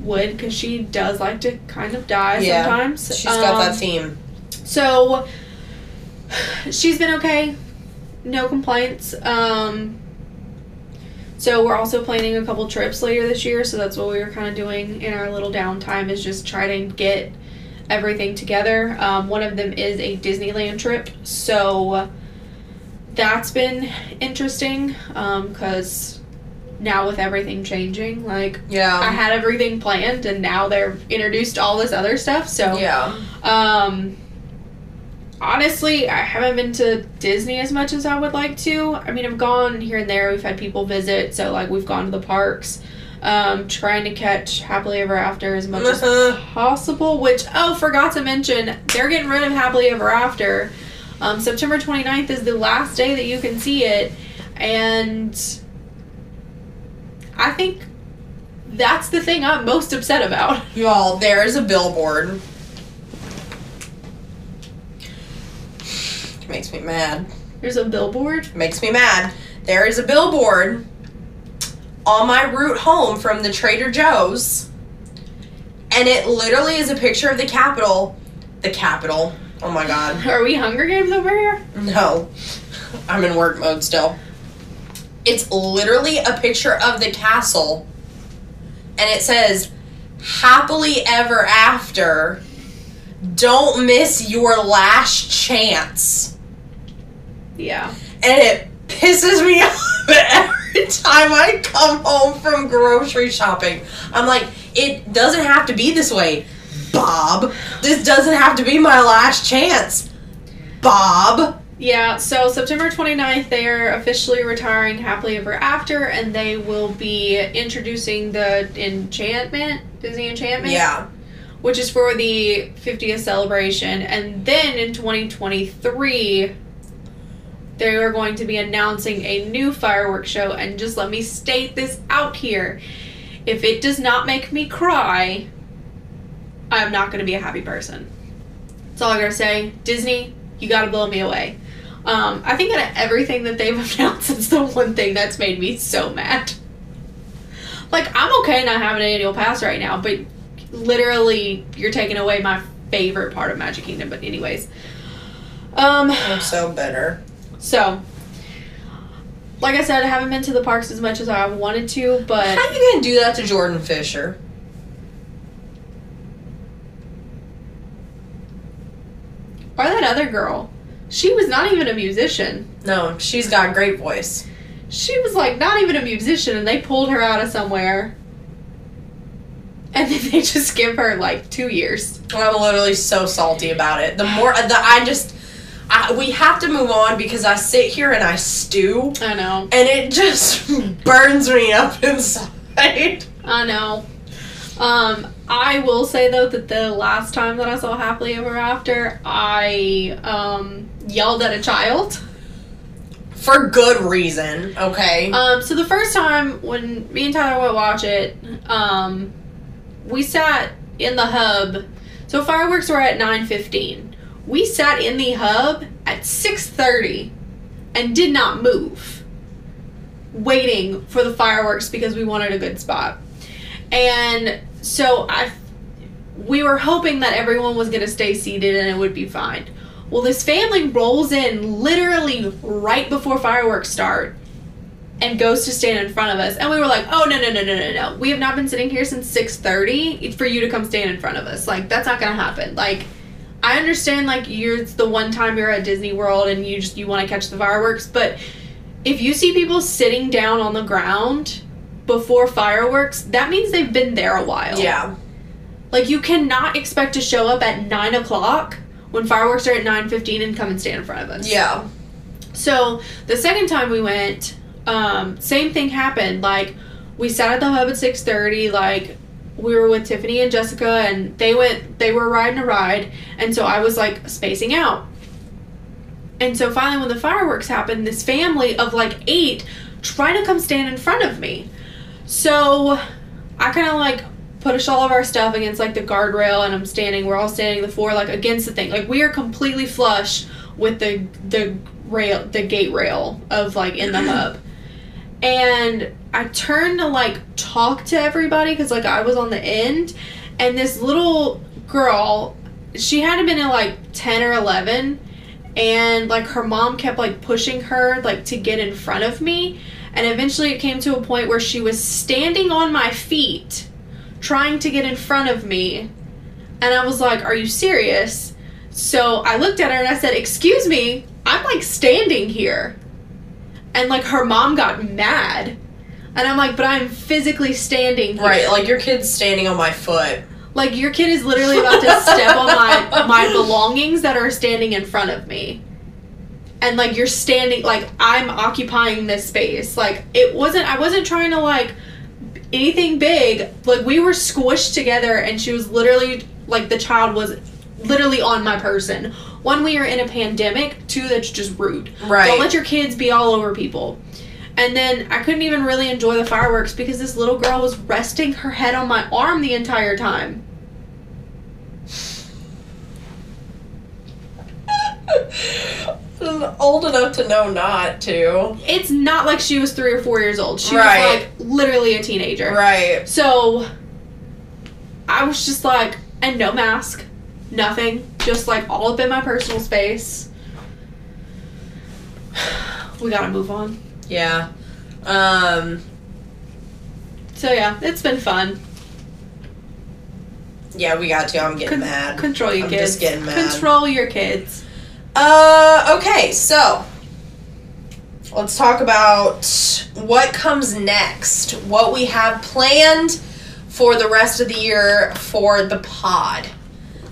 wood, because she does like to kind of die sometimes. She's got that theme. So she's been okay, no complaints. So we're also planning a couple trips later this year, so that's what we were kind of doing in our little downtime, is just try to get everything together. One of them is a Disneyland trip, so that's been interesting, because now with everything changing, like, I had everything planned, and now they're introduced all this other stuff, so honestly, I haven't been to Disney as much as I would like to. I mean, I've gone here and there. We've had people visit, so, like, we've gone to the parks. Trying to catch Happily Ever After as much as possible, which, forgot to mention, they're getting rid of Happily Ever After. September 29th is the last day that you can see it, and I think that's the thing I'm most upset about. Y'all, there is a billboard. Makes me mad. There's a billboard? Makes me mad. There is a billboard on my route home from the Trader Joe's, and it literally is a picture of the Capitol. The Capitol. Oh my God. Are we Hunger Games over here? No. I'm in work mode still. It's literally a picture of the castle, and it says, "Happily Ever After. Don't miss your last chance." Yeah. And it pisses me off every time I come home from grocery shopping. I'm like, it doesn't have to be this way, Bob. This doesn't have to be my last chance, Bob. Yeah, so September 29th, they are officially retiring Happily Ever After, and they will be introducing the Enchantment, Disney Enchantment. Yeah. Which is for the 50th celebration. And then in 2023, they are going to be announcing a new fireworks show. And just let me state this out here. If it does not make me cry, I'm not going to be a happy person. That's all I got to say. Disney, you got to blow me away. I think out of everything that they've announced, it's the one thing that's made me so mad. Like, I'm okay not having an annual pass right now, but literally, you're taking away my favorite part of Magic Kingdom. But anyways. I'm so bitter. So, like I said, I haven't been to the parks as much as I wanted to, but... How are you going to do that to Jordan Fisher? Or that other girl. She was not even a musician. No, she's got a great voice. She was, like, not even a musician, and they pulled her out of somewhere. And then they just give her, like, 2 years. I'm literally so salty about it. The more... we have to move on because I sit here and I stew. I know. And it just burns me up inside. I know. I will say, though, that the last time that I saw Happily Ever After, I yelled at a child. For good reason. Okay. So the first time when me and Tyler would watch it... we sat in the hub. So fireworks were at 9:15. We sat in the hub at 6:30 and did not move, waiting for the fireworks because we wanted a good spot. And so we were hoping that everyone was going to stay seated and it would be fine. Well, this family rolls in literally right before fireworks start and goes to stand in front of us. And we were like, oh, no. We have not been sitting here since 6:30 for you to come stand in front of us. Like, that's not going to happen. Like, I understand, like, it's the one time you're at Disney World and you want to catch the fireworks. But if you see people sitting down on the ground before fireworks, that means they've been there a while. Yeah. Like, you cannot expect to show up at 9 o'clock when fireworks are at 9:15 and come and stand in front of us. Yeah. So, the second time we went... same thing happened. Like, we sat at the hub at 6:30. Like, we were with Tiffany and Jessica, and they were riding a ride, and so I was, like, spacing out. And so finally when the fireworks happened, this family of, like, 8 tried to come stand in front of me. So I kind of, like, push all of our stuff against, like, the guardrail, and we're all standing, the 4, like, against the thing. Like, we are completely flush with the gate rail of, like, in the hub. And I turned to, like, talk to everybody because, like, I was on the end. And this little girl, she hadn't been in, like, 10 or 11. And, like, her mom kept, like, pushing her, like, to get in front of me. And eventually it came to a point where she was standing on my feet trying to get in front of me. And I was like, are you serious? So I looked at her and I said, excuse me, I'm, like, standing here. And, like, her mom got mad. And I'm like, but I'm physically standing here. Right, like, your kid's standing on my foot. Like, your kid is literally about to step on my belongings that are standing in front of me. And, like, you're standing, like, I'm occupying this space. Like, I wasn't trying to, like, anything big. Like, we were squished together, and she was literally, like, the child was literally on my person. One, we are in a pandemic. 2, that's just rude. Right. Don't let your kids be all over people. And then I couldn't even really enjoy the fireworks because this little girl was resting her head on my arm the entire time. Old enough to know not to. It's not like she was 3 or 4 years old. She was, like, literally a teenager. Right. So I was just like, and no mask. Nothing. Just, like, all up in my personal space. We gotta move on. Yeah. So, yeah. It's been fun. Yeah, we got to. I'm getting mad. Control your kids. I'm just getting mad. Control your kids. Okay. So, Let's talk about what comes next, what we have planned for the rest of the year for the pod.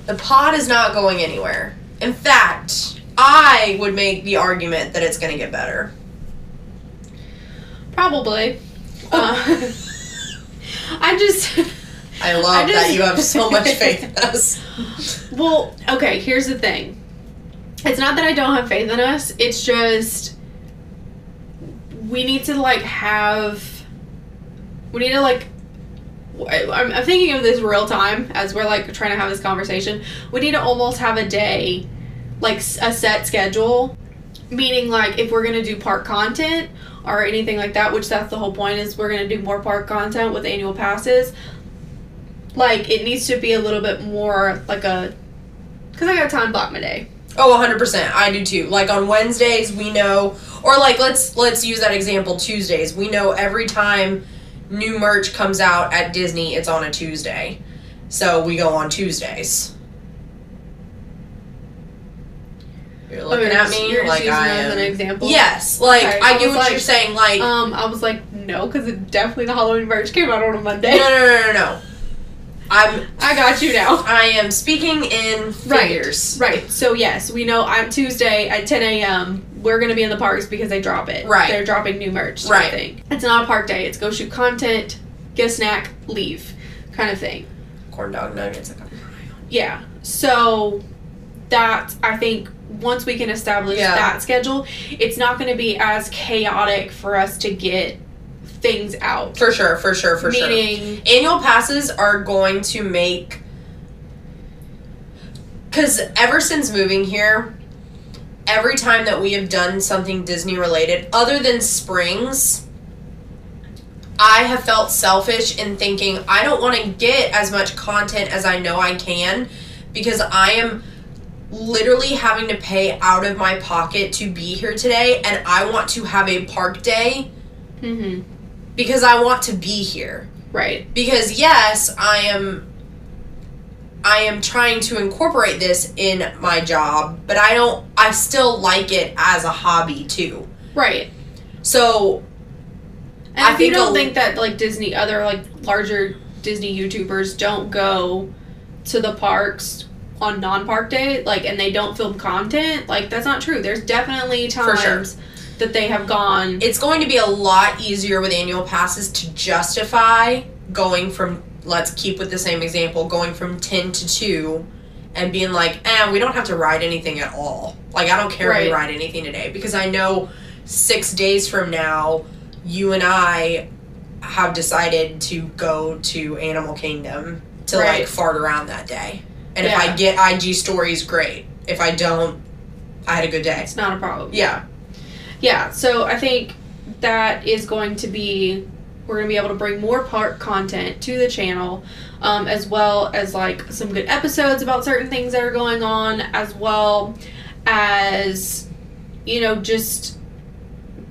The pod is not going anywhere. In fact, I would make the argument that it's going to get better. Probably. I love that you have so much faith in us. Well, okay, here's the thing. It's not that I don't have faith in us. It's just we need to, like, have... We need to, like... I'm thinking of this real time as we're, like, trying to have this conversation. We need to almost have a day, like, a set schedule. Meaning, like, if we're going to do park content or anything like that, which that's the whole point, is we're going to do more park content with annual passes. Like, it needs to be a little bit more, like, a... Because I got to time block my day. Oh, 100%. I do, too. Like, on Wednesdays, we know... Or, like, let's use that example, Tuesdays. We know every time new merch comes out at Disney, it's on a Tuesday. So, we go on Tuesdays. You're looking at me like I am. As an example? Yes. Like, okay, I get what you're saying. Like, I was like, no, because definitely the Halloween merch came out on a Monday. No. I got you now. I am speaking in figures. Right. So, yes, we know on Tuesday at 10 a.m., we're going to be in the parks because they drop it. Right. They're dropping new merch. Right. Thing. It's not a park day. It's go shoot content, get a snack, leave kind of thing. Corn dog nuggets. Yeah. So, that, I think, once we can establish that schedule, it's not going to be as chaotic for us to get things out. For sure. Meaning, annual passes are going to make... Because ever since moving here, every time that we have done something Disney-related, other than Springs, I have felt selfish in thinking, I don't want to get as much content as I know I can, because I am literally having to pay out of my pocket to be here today, and I want to have a park day. Mm-hmm. Because I want to be here. Right. Because, yes, I am trying to incorporate this in my job, but I still like it as a hobby, too. Right. So, and I think... And if you don't think that, like, Disney, other, like, larger Disney YouTubers don't go to the parks on non-park day, like, and they don't film content, like, that's not true. There's definitely times... For sure. That they have gone. It's going to be a lot easier with annual passes to justify going from, let's keep with the same example, going from 10 to 2 and being like, we don't have to ride anything at all. Like, I don't care if we ride anything today, because I know 6 days from now, you and I have decided to go to Animal Kingdom to like fart around that day. And if I get IG stories, great. If I don't, I had a good day. It's not a problem. Yeah. Yeah, so I think that is going to be, we're going to be able to bring more park content to the channel, as well as, like, some good episodes about certain things that are going on, as well as, you know, just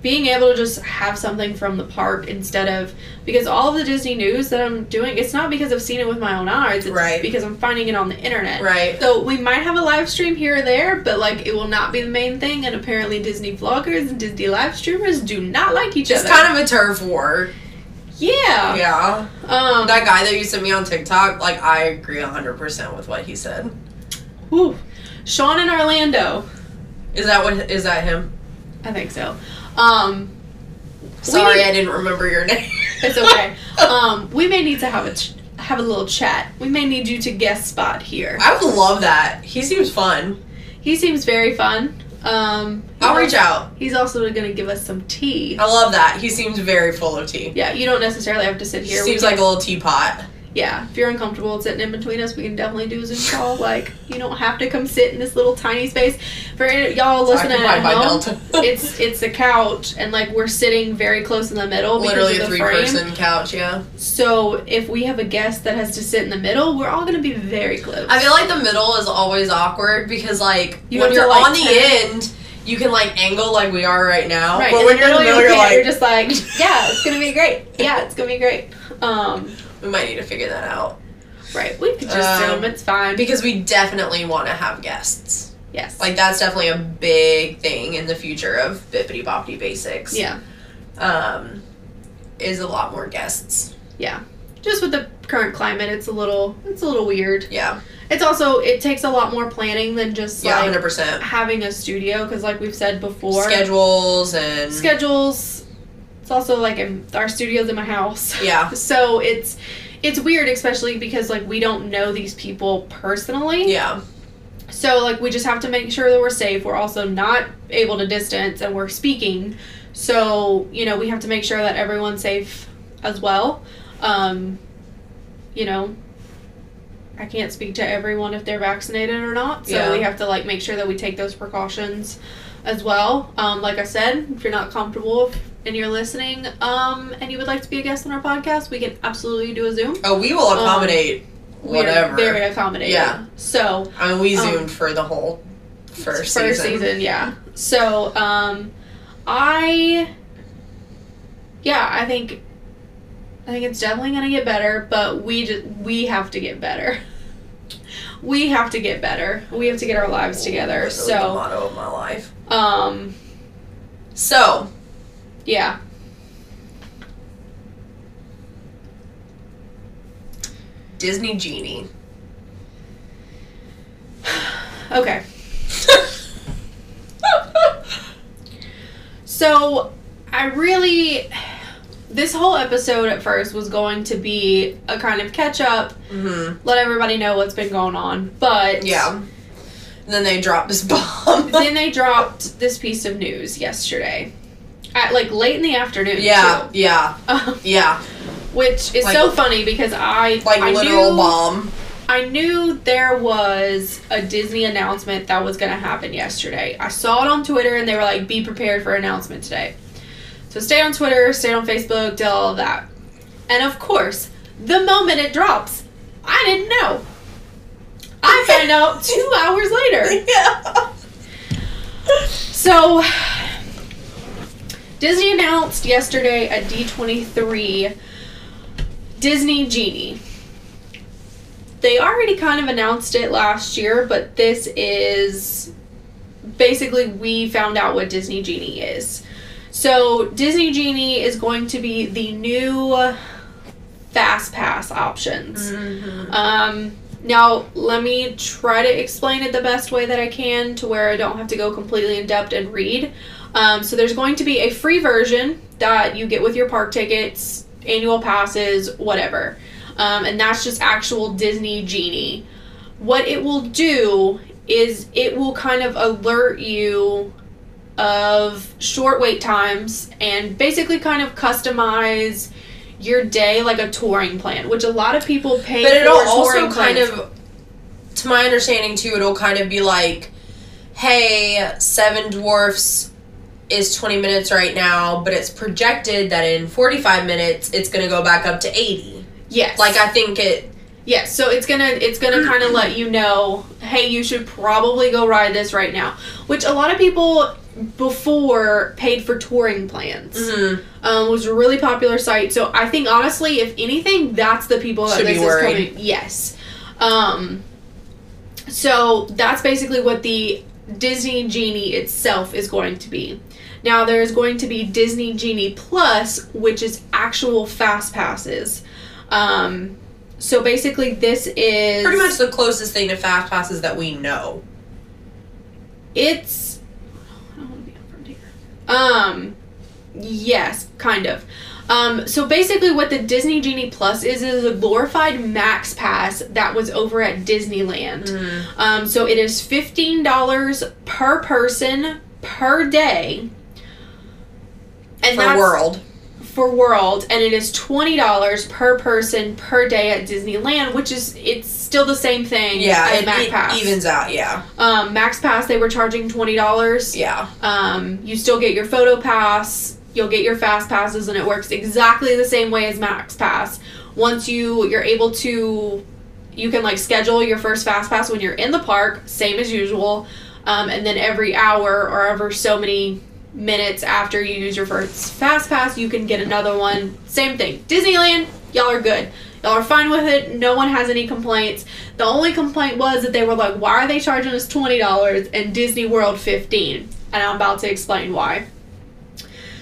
being able to just have something from the park instead of, because all of the Disney news that I'm doing, it's not because I've seen it with my own eyes, it's because I'm finding it on the internet. Right. So we might have a live stream here or there, but, like, it will not be the main thing, and apparently Disney vloggers and Disney live streamers do not like each other. It's kind of a turf war. Yeah. Yeah. That guy that you sent me on TikTok, like, I agree 100% with what he said. Whew. Sean in Orlando. Is that him? I think so. Sorry, I didn't remember your name. It's okay. We may need to have a little chat. We may need you to guest spot here. I would love that. He seems fun. He seems very fun. I'll reach out. He's also going to give us some tea. I love that. He seems very full of tea. Yeah, you don't necessarily have to sit here. Seems like a little teapot. Yeah, if you're uncomfortable sitting in between us, we can definitely do a Zoom call. Like, you don't have to come sit in this little tiny space. For y'all listening at home, it's a couch, and, like, we're sitting very close in the middle. Literally a three-person couch, yeah. So if we have a guest that has to sit in the middle, we're all going to be very close. I feel like the middle is always awkward because, like, when you're on the end, you can, like, angle like we are right now. Right. But when you're in the middle, you're just like, yeah, it's going to be great. Yeah, it's going to be great. We might need to figure that out. Right. We could just Zoom. It's fine. Because we definitely want to have guests. Yes. Like, that's definitely a big thing in the future of Bippity Boppity Basics. Yeah. Is a lot more guests. Yeah. Just with the current climate, it's a little weird. Yeah. It's also, it takes a lot more planning than just, yeah, like, 100%. Having a studio, because, like we've said before. Schedules. It's also, like, our studio's in my house. Yeah. So, it's weird, especially because, like, we don't know these people personally. Yeah. So, like, we just have to make sure that we're safe. We're also not able to distance, and we're speaking. So, you know, we have to make sure that everyone's safe as well. You know, I can't speak to everyone if they're vaccinated or not. So yeah. We have to, like, make sure that we take those precautions as well. Like I said, if you're not comfortable and you're listening and you would like to be a guest on our podcast, we can absolutely do a Zoom. Oh, we will accommodate whatever. We're very accommodating. Yeah. So. I mean, we Zoomed for the whole first season, yeah. So, I think it's definitely going to get better, but we have to get better. We have to get better. We have to get our lives together. That's really the motto of my life. So, yeah. Disney Genie. Okay. So, this whole episode at first was going to be a kind of catch-up, let everybody know what's been going on, but... Yeah. And then they dropped this bomb. Then they dropped this piece of news yesterday. At, like, late in the afternoon, too. Yeah. Which is, like, so funny because I knew there was a Disney announcement that was going to happen yesterday. I saw it on Twitter, and they were like, be prepared for an announcement today. So stay on Twitter, stay on Facebook, do all of that. And of course, the moment it drops, I didn't know. I found out 2 hours later. Yeah. So, Disney announced yesterday at D23 Disney Genie. They already kind of announced it last year, but this is basically we found out what Disney Genie is. So, Disney Genie is going to be the new Fast Pass options. Mm-hmm. Now, let me try to explain it the best way that I can to where I don't have to go completely in depth and read. So, there's going to be a free version that you get with your park tickets, annual passes, whatever. And that's just actual Disney Genie. What it will do is it will kind of alert you of short wait times and basically kind of customize your day like a touring plan, which a lot of people pay for. But it'll also kind of, to my understanding too, it'll kind of be like, hey, Seven Dwarfs is 20 minutes right now, but it's projected that in 45 minutes it's going to go back up to 80. Yes. Like, I think it... Yes, so it's gonna kind of let you know, hey, you should probably go ride this right now, which a lot of people before paid for touring plans. Mm-hmm. Was a really popular site. So I think honestly, if anything, that's the people that should this be worried. Is coming. Yes. So that's basically what the Disney Genie itself is going to be. Now there's going to be Disney Genie Plus, which is actual fast passes. So basically this is... pretty much the closest thing to fast passes that we know. It's... I don't want to be up front here. Yes, kind of. So basically what the Disney Genie Plus is a glorified MaxPass that was over at Disneyland. Mm. So it is $15 per person per day. And for World, and it is $20 per person per day at Disneyland, which is, it's still the same thing as MaxPass. It evens out, yeah. MaxPass, they were charging $20. Yeah. You still get your photo pass, you'll get your fast passes, and it works exactly the same way as MaxPass. Once you're able to, you can, like, schedule your first fast pass when you're in the park, same as usual, and then every hour or ever so many minutes after you use your first fast pass, you can get another one. Same thing. Disneyland, y'all are good. Y'all are fine with it. No one has any complaints. The only complaint was that they were like, why are they charging us $20 and Disney World $15? And I'm about to explain why.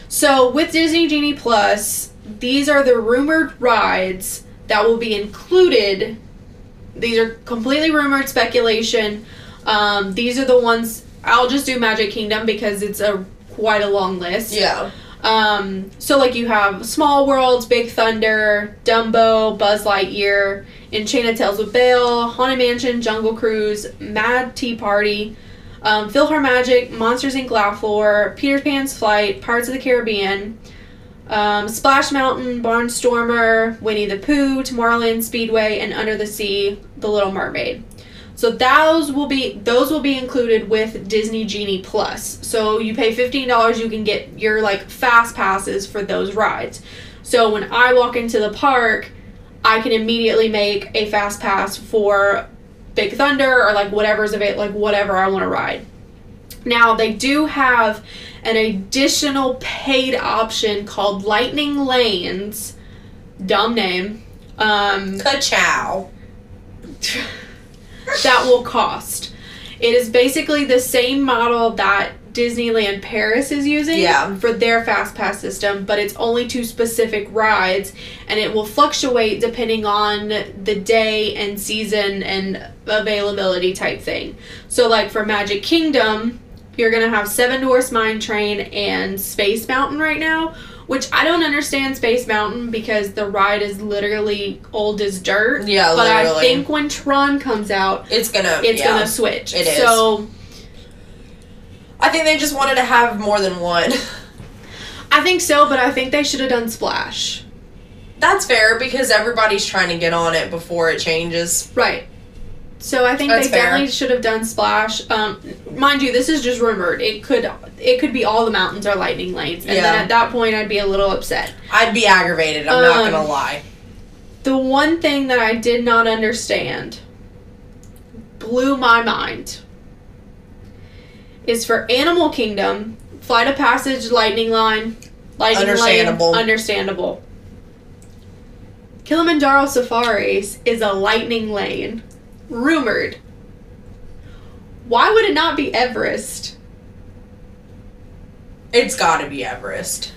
So with Disney Genie Plus, these are the rumored rides that will be included. These are completely rumored speculation. These are the ones. I'll just do Magic Kingdom because it's quite a long list. Yeah. So like you have Small Worlds, Big Thunder, Dumbo, Buzz Lightyear, Enchanted Tales of Belle, Haunted Mansion, Jungle Cruise, Mad Tea Party, PhilharMagic, Monsters Inc. Laugh Floor, Peter Pan's Flight, Pirates of the Caribbean, Splash Mountain, Barnstormer, Winnie the Pooh, Tomorrowland Speedway, and Under the Sea, The Little Mermaid. So those will be included with Disney Genie Plus. So you pay $15, you can get your like fast passes for those rides. So when I walk into the park, I can immediately make a fast pass for Big Thunder or like whatever's available, like whatever I want to ride. Now they do have an additional paid option called Lightning Lanes. Dumb name. Ka-chow. That will cost. It is basically the same model that Disneyland Paris is using for their fast pass system, but it's only to specific rides, and it will fluctuate depending on the day and season and availability type thing. So like for Magic Kingdom, you're gonna have Seven Dwarfs Mine Train and Space Mountain right now, which I don't understand Space Mountain because the ride is literally old as dirt. Yeah, but literally. I think when Tron comes out, it's gonna switch. It is. So I think they just wanted to have more than one. I think so, but I think they should have done Splash. That's fair because everybody's trying to get on it before it changes. Right. So I think they definitely should have done Splash. Mind you, this is just rumored. It could be all the mountains are Lightning Lanes, and then at that point, I'd be a little upset. I'd be aggravated. I'm not gonna lie. The one thing that I did not understand, blew my mind, is for Animal Kingdom, Flight of Passage, Lightning Lane, understandable. Kilimanjaro Safaris is a Lightning Lane. Rumored. Why would it not be Everest? It's gotta be Everest.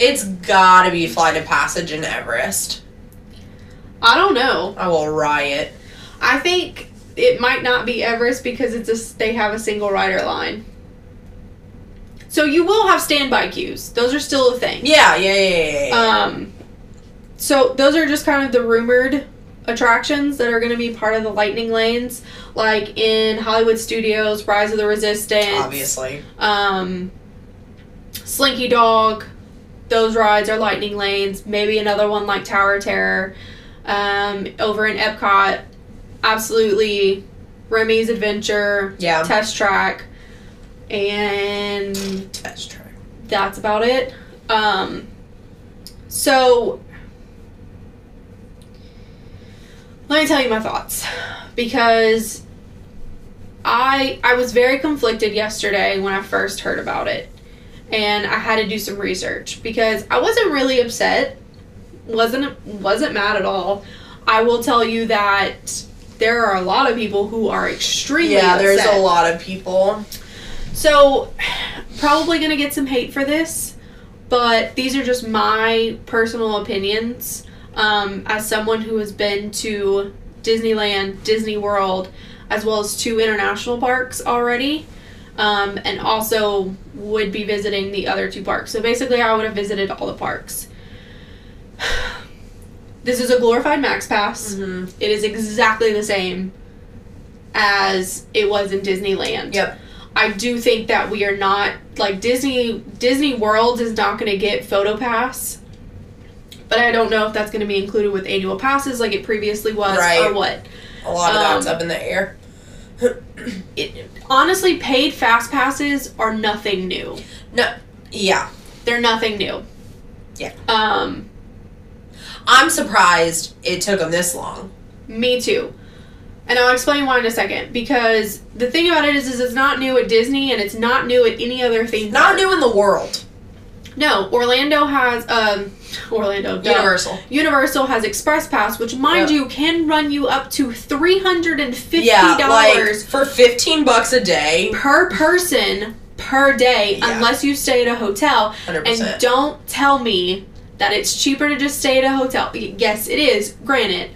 It's gotta be Flight of Passage and Everest. I don't know. I will riot. I think it might not be Everest because they have a single rider line. So you will have standby queues. Those are still a thing. Yeah. So those are just kind of the rumored attractions that are going to be part of the Lightning Lanes, like in Hollywood Studios, Rise of the Resistance, obviously, Slinky Dog. Those rides are Lightning Lanes. Maybe another one like Tower of Terror, over in Epcot, absolutely, Remy's Adventure, Test Track. That's about it. So let me tell you my thoughts, because I was very conflicted yesterday when I first heard about it, and I had to do some research because I wasn't really upset, wasn't mad at all. I will tell you that there are a lot of people who are extremely upset. There's a lot of people. So probably going to get some hate for this, but these are just my personal opinions. As someone who has been to Disneyland, Disney World, as well as two international parks already, and also would be visiting the other two parks. So basically, I would have visited all the parks. This is a glorified MaxPass. Mm-hmm. It is exactly the same as it was in Disneyland. Yep. I do think that we are not, like, Disney World is not going to get Photo Pass. But I don't know if that's going to be included with annual passes like it previously was or what. A lot of that's up in the air. Honestly, paid fast passes are nothing new. No. Yeah. They're nothing new. Yeah. I'm surprised it took them this long. Me too. And I'll explain why in a second. Because the thing about it is it's not new at Disney and it's not new at any other theme park. Not new in the world. No, Orlando has Universal. Universal has Express Pass, which mind you can run you up to $350 for $15 a day per person per day, unless you stay at a hotel. 100%. And don't tell me that it's cheaper to just stay at a hotel. Yes, it is, granted.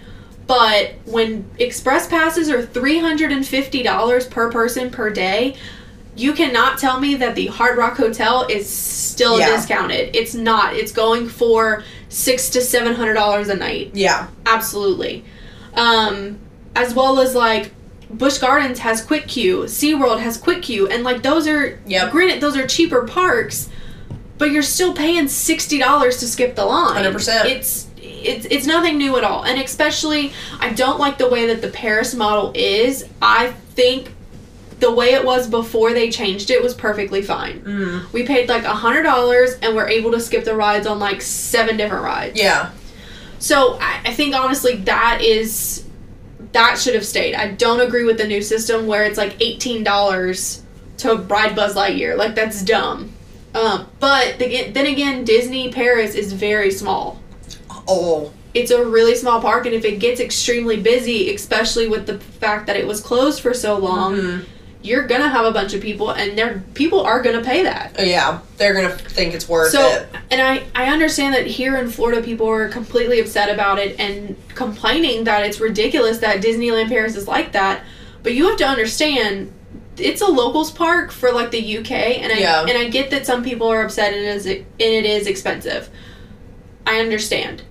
But when Express Passes are $350 per person per day, you cannot tell me that the Hard Rock Hotel is still discounted. It's not. It's going for $600 to $700 a night. Yeah. Absolutely. As well as, like, Busch Gardens has Quick Queue. SeaWorld has Quick Queue. And, like, those are, granted, those are cheaper parks, but you're still paying $60 to skip the line. 100%. It's nothing new at all. And especially, I don't like the way that the Paris model is. I think the way it was before they changed it was perfectly fine. Mm. We paid like $100 and we're able to skip the rides on like 7 different rides. Yeah. So I think honestly that should have stayed. I don't agree with the new system where it's like $18 to ride Buzz Lightyear. Like, that's dumb. But then again, Disney Paris is very small. Oh. It's a really small park, and if it gets extremely busy, especially with the fact that it was closed for so long, you're going to have a bunch of people, and people are going to pay that. Yeah, they're going to think it's worth it. And I understand that here in Florida, people are completely upset about it and complaining that it's ridiculous that Disneyland Paris is like that, but you have to understand, it's a locals park for, like, the UK, and I get that some people are upset and it is expensive. I understand.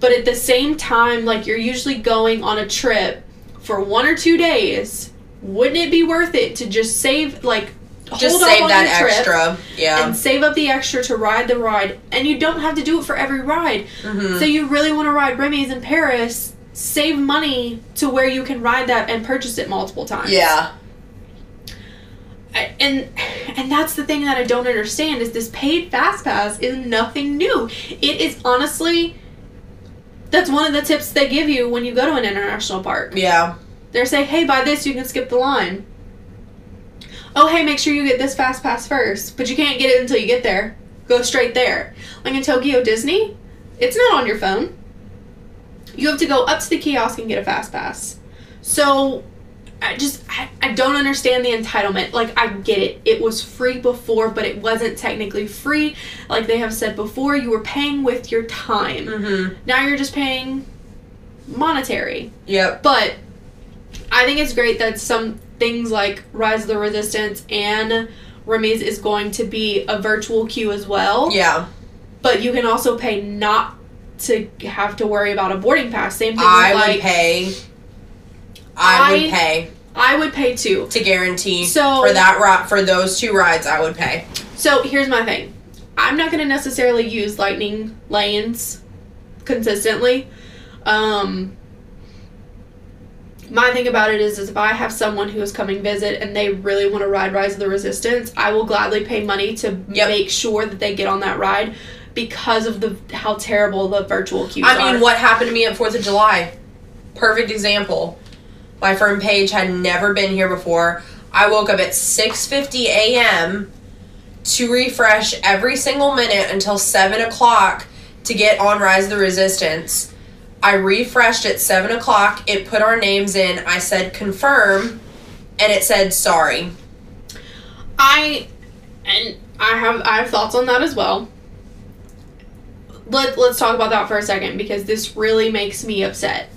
But at the same time, like, you're usually going on a trip for 1 or 2 days. Wouldn't it be worth it to just save, like, just save that extra, and save up the extra to ride the ride? And you don't have to do it for every ride. Mm-hmm. So you really want to ride Remy's in Paris? Save money to where you can ride that and purchase it multiple times. Yeah. And that's the thing that I don't understand is this paid fast pass is nothing new. It is honestly. That's one of the tips they give you when you go to an international park. Yeah. They're saying, hey, buy this, you can skip the line. Oh, hey, make sure you get this fast pass first. But you can't get it until you get there. Go straight there. Like in Tokyo Disney, it's not on your phone. You have to go up to the kiosk and get a fast pass. So, I don't understand the entitlement. Like, I get it. It was free before, but it wasn't technically free. Like they have said before, you were paying with your time. Mm-hmm. Now you're just paying monetary. Yep. But I think it's great that some things like Rise of the Resistance and Remy's is going to be a virtual queue as well. Yeah. But you can also pay not to have to worry about a boarding pass. Same thing I would pay too. To guarantee. So for that for those 2 rides, I would pay. So here's my thing: I'm not going to necessarily use Lightning Lanes consistently. My thing about it is if I have someone who is coming visit and they really want to ride Rise of the Resistance, I will gladly pay money to make sure that they get on that ride because of how terrible the virtual queues are. I mean, what happened to me at 4th of July? Perfect example. My friend Paige had never been here before. I woke up at 6:50 a.m. to refresh every single minute until 7 o'clock to get on Rise of the Resistance. I refreshed at 7 o'clock. It put our names in. I said confirm, and it said sorry. I have thoughts on that as well. Let's talk about that for a second because this really makes me upset.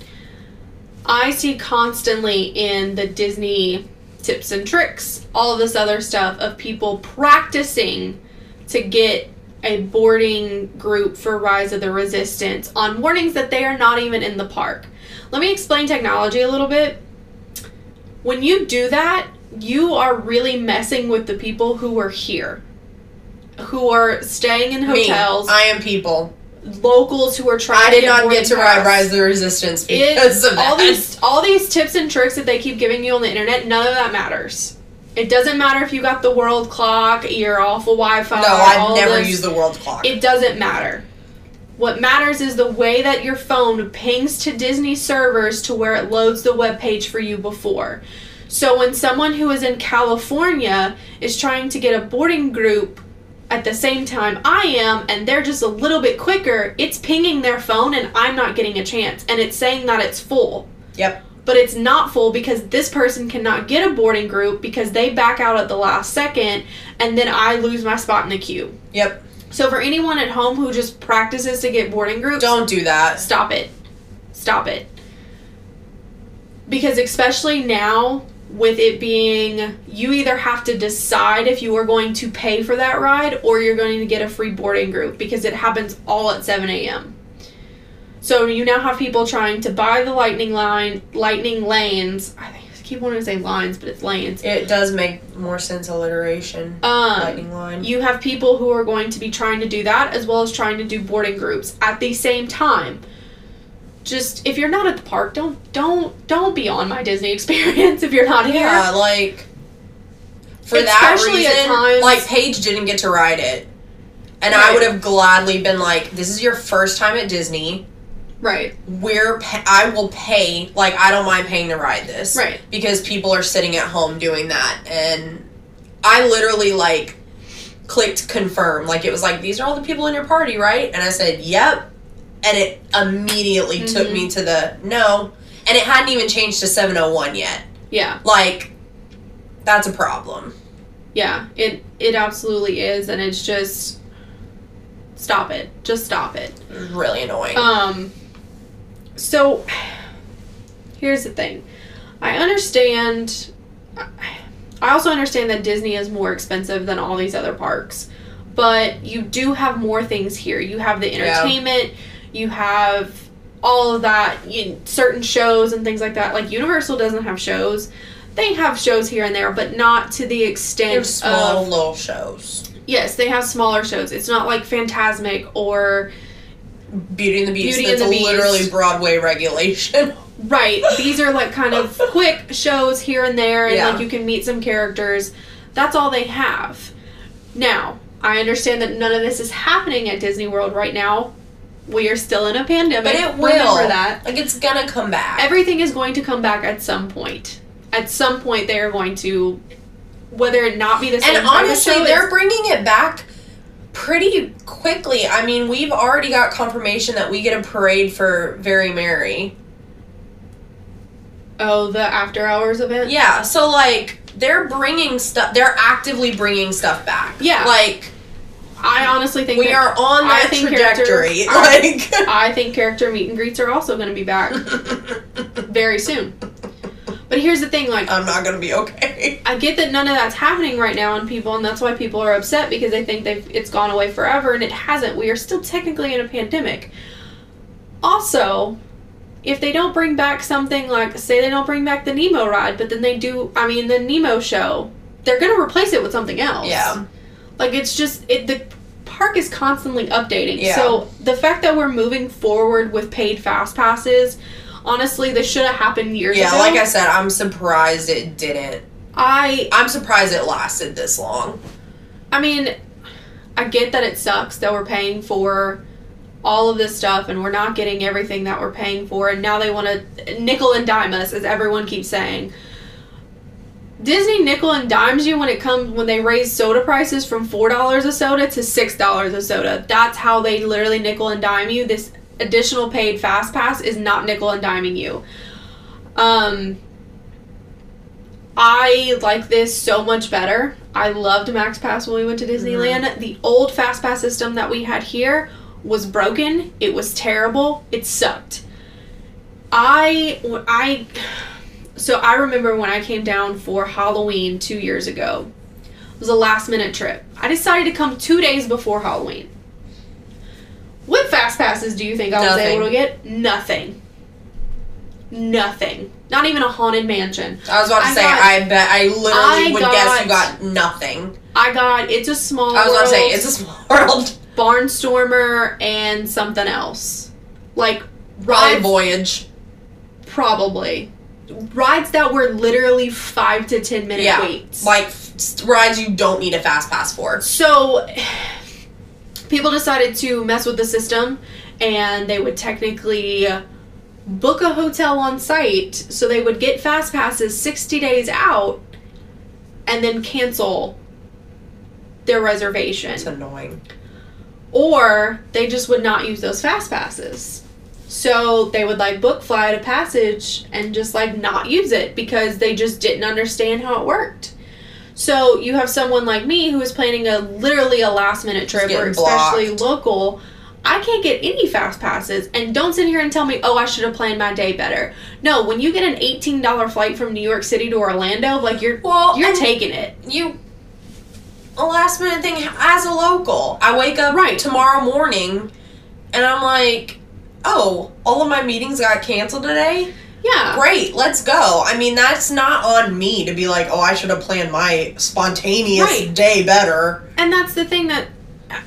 I see constantly in the Disney tips and tricks, all this other stuff of people practicing to get a boarding group for Rise of the Resistance on mornings that they are not even in the park. Let me explain technology a little bit. When you do that, you are really messing with the people who are here, who are staying in hotels. Me. I am people. Locals who are trying to ride Rise of the Resistance because of that. All these tips and tricks that they keep giving you on the internet, none of that matters. It doesn't matter if you got the world clock, you're off of Wi-Fi. No, I've never used the world clock. It doesn't matter. What matters is the way that your phone pings to Disney servers to where it loads the web page for you before. So when someone who is in California is trying to get a boarding group at the same time I am, and they're just a little bit quicker, it's pinging their phone and I'm not getting a chance. And it's saying that it's full. Yep. But it's not full because this person cannot get a boarding group because they back out at the last second, and then I lose my spot in the queue. Yep. So for anyone at home who just practices to get boarding groups, don't do that. Stop it. Stop it. Because especially now, with it being, you either have to decide if you are going to pay for that ride or you're going to get a free boarding group, because it happens all at 7 a.m. So you now have people trying to buy the lightning lanes. I think I keep wanting to say lines, but it's lanes. It does make more sense alliteration. Lightning line. You have people who are going to be trying to do that as well as trying to do boarding groups at the same time. Just, if you're not at the park, don't be on my Disney experience if you're not here. Yeah, like, for especially that reason, times, like, Paige didn't get to ride it. And right. I would have gladly been like, this is your first time at Disney. Right. I will pay, like, I don't mind paying to ride this. Right. Because people are sitting at home doing that. And I literally, like, clicked confirm. Like, it was like, these are all the people in your party, right? And I said, yep. And it immediately took me to the no. And it hadn't even changed to 701 yet. Yeah. Like, that's a problem. Yeah, it absolutely is. And it's just, stop it. Just stop it. Really annoying. So, here's the thing. I also understand that Disney is more expensive than all these other parks. But you do have more things here. You have the entertainment. Yeah. You have all of that, certain shows and things like that. Like, Universal doesn't have shows. They have shows here and there, but not to the extent of... small little shows. Yes, they have smaller shows. It's not like Fantasmic or... Beauty and the Beast. That's literally Broadway regulation. Right. These are, like, kind of quick shows here and there, and, like, you can meet some characters. That's all they have. Now, I understand that none of this is happening at Disney World right now. We are still in a pandemic. But it will. Remember that. Like, it's gonna come back. Everything is going to come back at some point. At some point, they are going to, whether it not be the same. And honestly, they're bringing it back pretty quickly. I mean, we've already got confirmation that we get a parade for Very Merry. Oh, the after hours event? Yeah. So, like, they're bringing stuff. They're actively bringing stuff back. Yeah. Like, I honestly think we are on that trajectory. I think character meet and greets are also going to be back very soon. But here's the thing, like, I'm not going to be okay. I get that none of that's happening right now on people, and that's why people are upset, because they think it's gone away forever, and it hasn't. We are still technically in a pandemic. Also, if they don't bring back something like, say they don't bring back the Nemo ride, but then they do, I mean, the Nemo show, they're going to replace it with something else. Yeah. Like, it's just, the park is constantly updating. Yeah. So, the fact that we're moving forward with paid fast passes, honestly, this should have happened years ago. Yeah, like I said, I'm surprised it didn't. I'm surprised it lasted this long. I mean, I get that it sucks that we're paying for all of this stuff and we're not getting everything that we're paying for, and now they want to nickel and dime us, as everyone keeps saying. Disney nickel and dimes you when they raise soda prices from $4 a soda to $6 a soda. That's how they literally nickel and dime you. This additional paid fast pass is not nickel and diming you. I like this so much better. I loved MaxPass when we went to Disneyland. Mm-hmm. The old fast pass system that we had here was broken. It was terrible. It sucked. So I remember when I came down for Halloween 2 years ago. It was a last-minute trip. I decided to come 2 days before Halloween. What fast passes do you think I was able to get? Nothing. Not even a Haunted Mansion. I was about to say, I bet I literally would guess you got nothing. I got It's a Small World. I was about to say, It's a Small World. Barnstormer and something else. Like, Ride Voyage. Probably. Rides that were literally 5 to 10 minute waits. Like, rides you don't need a fast pass for. So, people decided to mess with the system, and they would technically book a hotel on site, so they would get fast passes 60 days out, and then cancel their reservation. It's annoying. Or they just would not use those fast passes. So they would like book Flight of Passage and just like not use it because they just didn't understand how it worked. So you have someone like me who is planning a literally a last minute trip, or especially local. I can't get any fast passes, and don't sit here and tell me, oh, I should have planned my day better. No, when you get an $18 flight from New York City to Orlando, like you're taking it. A last minute thing as a local. I wake up tomorrow morning, and I'm like, oh, all of my meetings got canceled today? Yeah. Great, let's go. I mean, that's not on me to be like, oh, I should have planned my spontaneous day better. And that's the thing that,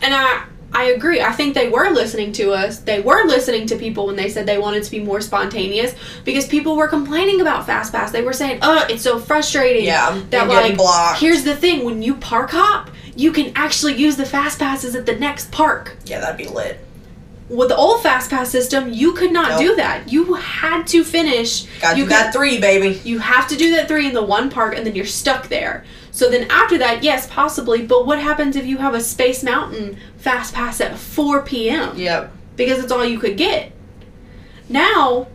and I agree. I think they were listening to us. They were listening to people when they said they wanted to be more spontaneous, because people were complaining about FastPass. They were saying, oh, it's so frustrating. Yeah, that like, blocked. Here's the thing. When you park hop, you can actually use the FastPasses at the next park. Yeah, that'd be lit. With the old FastPass system, you could not do that. You had to finish. Got three, baby. You have to do that three in the one park, and then you're stuck there. So then after that, yes, possibly, but what happens if you have a Space Mountain fast pass at 4 p.m.? Yep. Because it's all you could get. Now,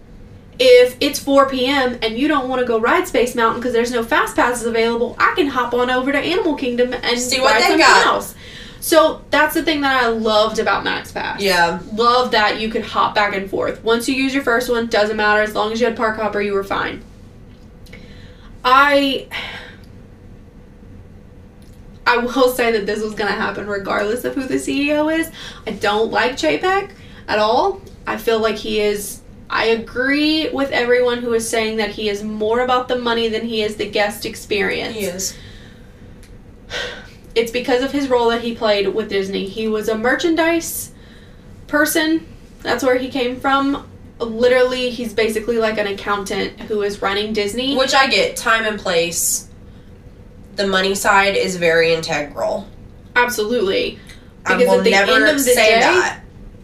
if it's 4 p.m. and you don't want to go ride Space Mountain because there's no fast passes available, I can hop on over to Animal Kingdom and see what they got. So that's the thing that I loved about MaxPass. Yeah. Love that you could hop back and forth. Once you use your first one, doesn't matter. As long as you had Park Hopper, you were fine. I will say that this was going to happen regardless of who the CEO is. I don't like Chapek at all. I feel like I agree with everyone who is saying that he is more about the money than he is the guest experience. He is. It's because of his role that he played with Disney. He was a merchandise person. That's where he came from. Literally, he's basically like an accountant who is running Disney. Which I get. Time and place. The money side is very integral. Absolutely. Because I will never say that.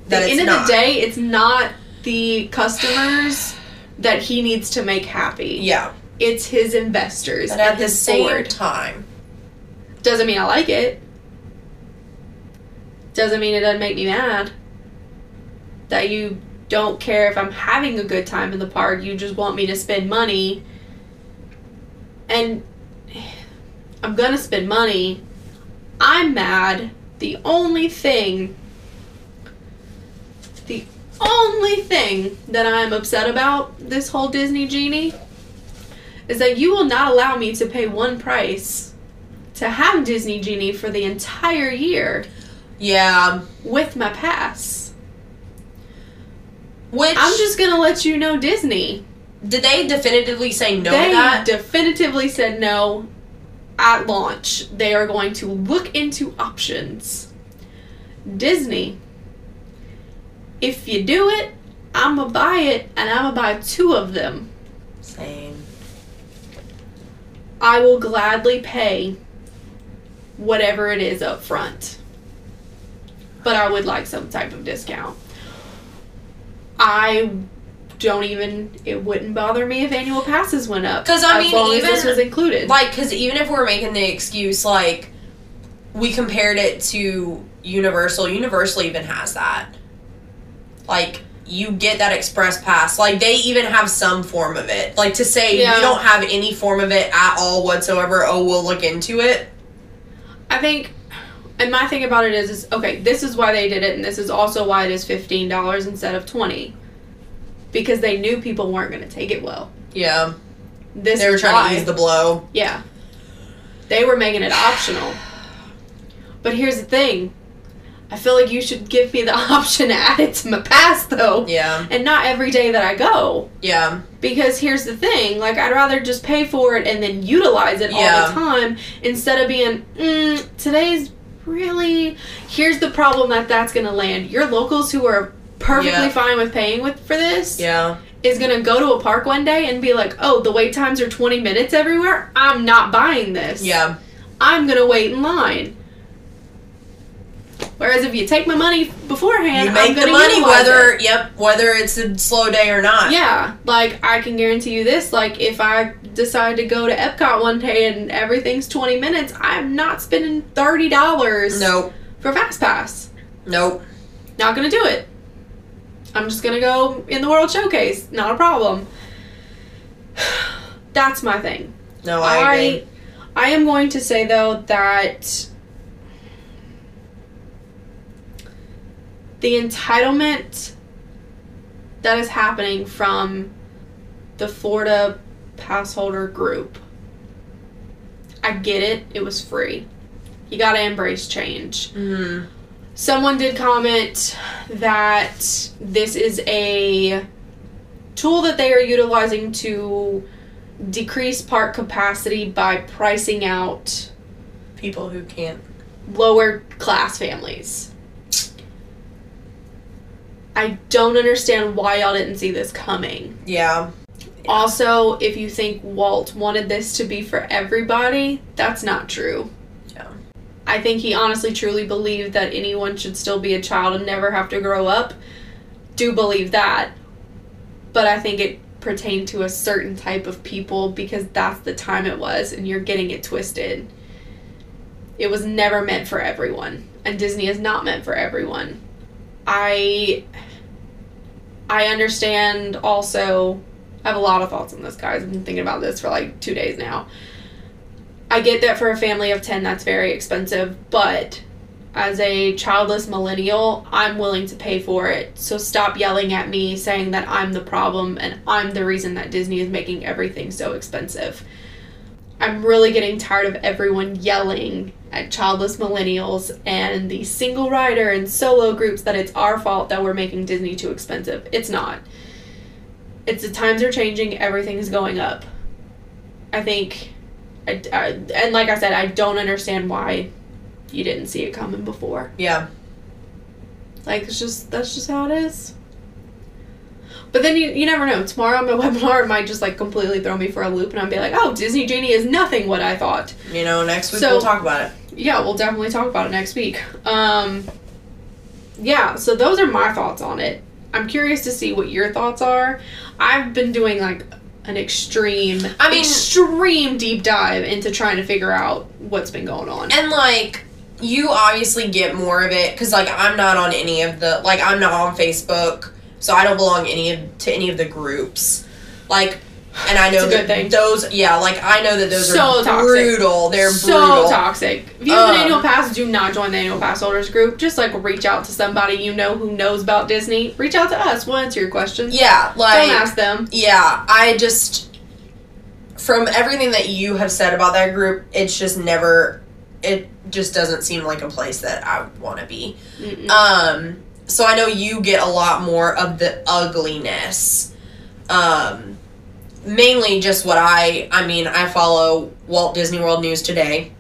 At the end of the day, it's not the customers that he needs to make happy. Yeah. It's his investors. But at the same time. Doesn't mean I like it. Doesn't mean it doesn't make me mad. That you don't care if I'm having a good time in the park. You just want me to spend money. And I'm gonna spend money. I'm mad. The only thing that I'm upset about this whole Disney Genie is that you will not allow me to pay one price to have Disney Genie for the entire year. Yeah. With my pass. Which I'm just gonna let you know, Disney. Did they definitively say no to that? They definitively said no. At launch, they are going to look into options. Disney, if you do it, I'm going to buy it, and I'm going to buy two of them. Same. I will gladly pay whatever it is up front. But I would like some type of discount. It wouldn't bother me if annual passes went up. Because, I mean, as long as this was included. Like, because even if we're making the excuse, like, we compared it to Universal. Universal even has that. Like, you get that express pass. Like, they even have some form of it. Like, to say you don't have any form of it at all whatsoever, oh, we'll look into it. I think, and my thing about it is, okay, this is why they did it, and this is also why it is $15 instead of $20. Because they knew people weren't going to take it well. Yeah. They were trying to ease the blow. Yeah. They were making it optional. But here's the thing. I feel like you should give me the option to add it to my pass, though. Yeah. And not every day that I go. Yeah. Because here's the thing. Like, I'd rather just pay for it and then utilize it all the time instead of being, today's really... Here's the problem that's going to land. Your locals who are... perfectly fine with paying for this. Yeah. Is going to go to a park one day and be like, oh, the wait times are 20 minutes everywhere. I'm not buying this. Yeah. I'm going to wait in line. Whereas if you take my money beforehand, you make the money whether it's a slow day or not. Yeah, like I can guarantee you this: like if I decide to go to Epcot one day and everything's 20 minutes, I'm not spending $30. Nope. For FastPass. Nope. Not gonna do it. I'm just gonna go in the World Showcase. Not a problem. That's my thing. No, I agree. I am going to say though that the entitlement that is happening from the Florida pass holder group, I get it. It was free. You gotta embrace change. Mm-hmm. Someone did comment that this is a tool that they are utilizing to decrease park capacity by pricing out people who can't, lower class families. I don't understand why y'all didn't see this coming. Yeah. Also, if you think Walt wanted this to be for everybody, that's not true. Yeah. I think he honestly truly believed that anyone should still be a child and never have to grow up. Do believe that. But I think it pertained to a certain type of people because that's the time it was, and you're getting it twisted. It was never meant for everyone, and Disney is not meant for everyone. I understand also, I have a lot of thoughts on this, guys. I've been thinking about this for like 2 days now. I get that for a family of 10, that's very expensive, but as a childless millennial, I'm willing to pay for it. So stop yelling at me saying that I'm the problem and I'm the reason that Disney is making everything so expensive. I'm really getting tired of everyone yelling at childless millennials and the single rider and solo groups that it's our fault that we're making Disney too expensive. It's not. It's the times are changing. Everything is going up. I think, and like I said, I don't understand why you didn't see it coming before. Yeah. Like, it's just, that's just how it is. But then you never know. Tomorrow my webinar might just, like, completely throw me for a loop, and I'll be like, oh, Disney Genie is nothing what I thought. You know, next week we'll talk about it. Yeah, we'll definitely talk about it next week. Yeah, so those are my thoughts on it. I'm curious to see what your thoughts are. I've been doing, like, an extreme deep dive into trying to figure out what's been going on. And, like, you obviously get more of it, because, like, I'm not on any of the, like, I'm not on Facebook. So I don't belong to any of the groups. Like, and I know it's a good thing. Those, yeah, like, I know that those so are toxic. Brutal. They're so brutal. So toxic. If you have an annual pass, do not join the annual pass holders group. Just, like, reach out to somebody you know who knows about Disney. Reach out to us. We'll answer your questions. Yeah, like. Don't ask them. Yeah, I just, from everything that you have said about that group, it's just never, it just doesn't seem like a place that I would want to be. Mm-mm. So I know you get a lot more of the ugliness. Mainly just what I follow Walt Disney World News Today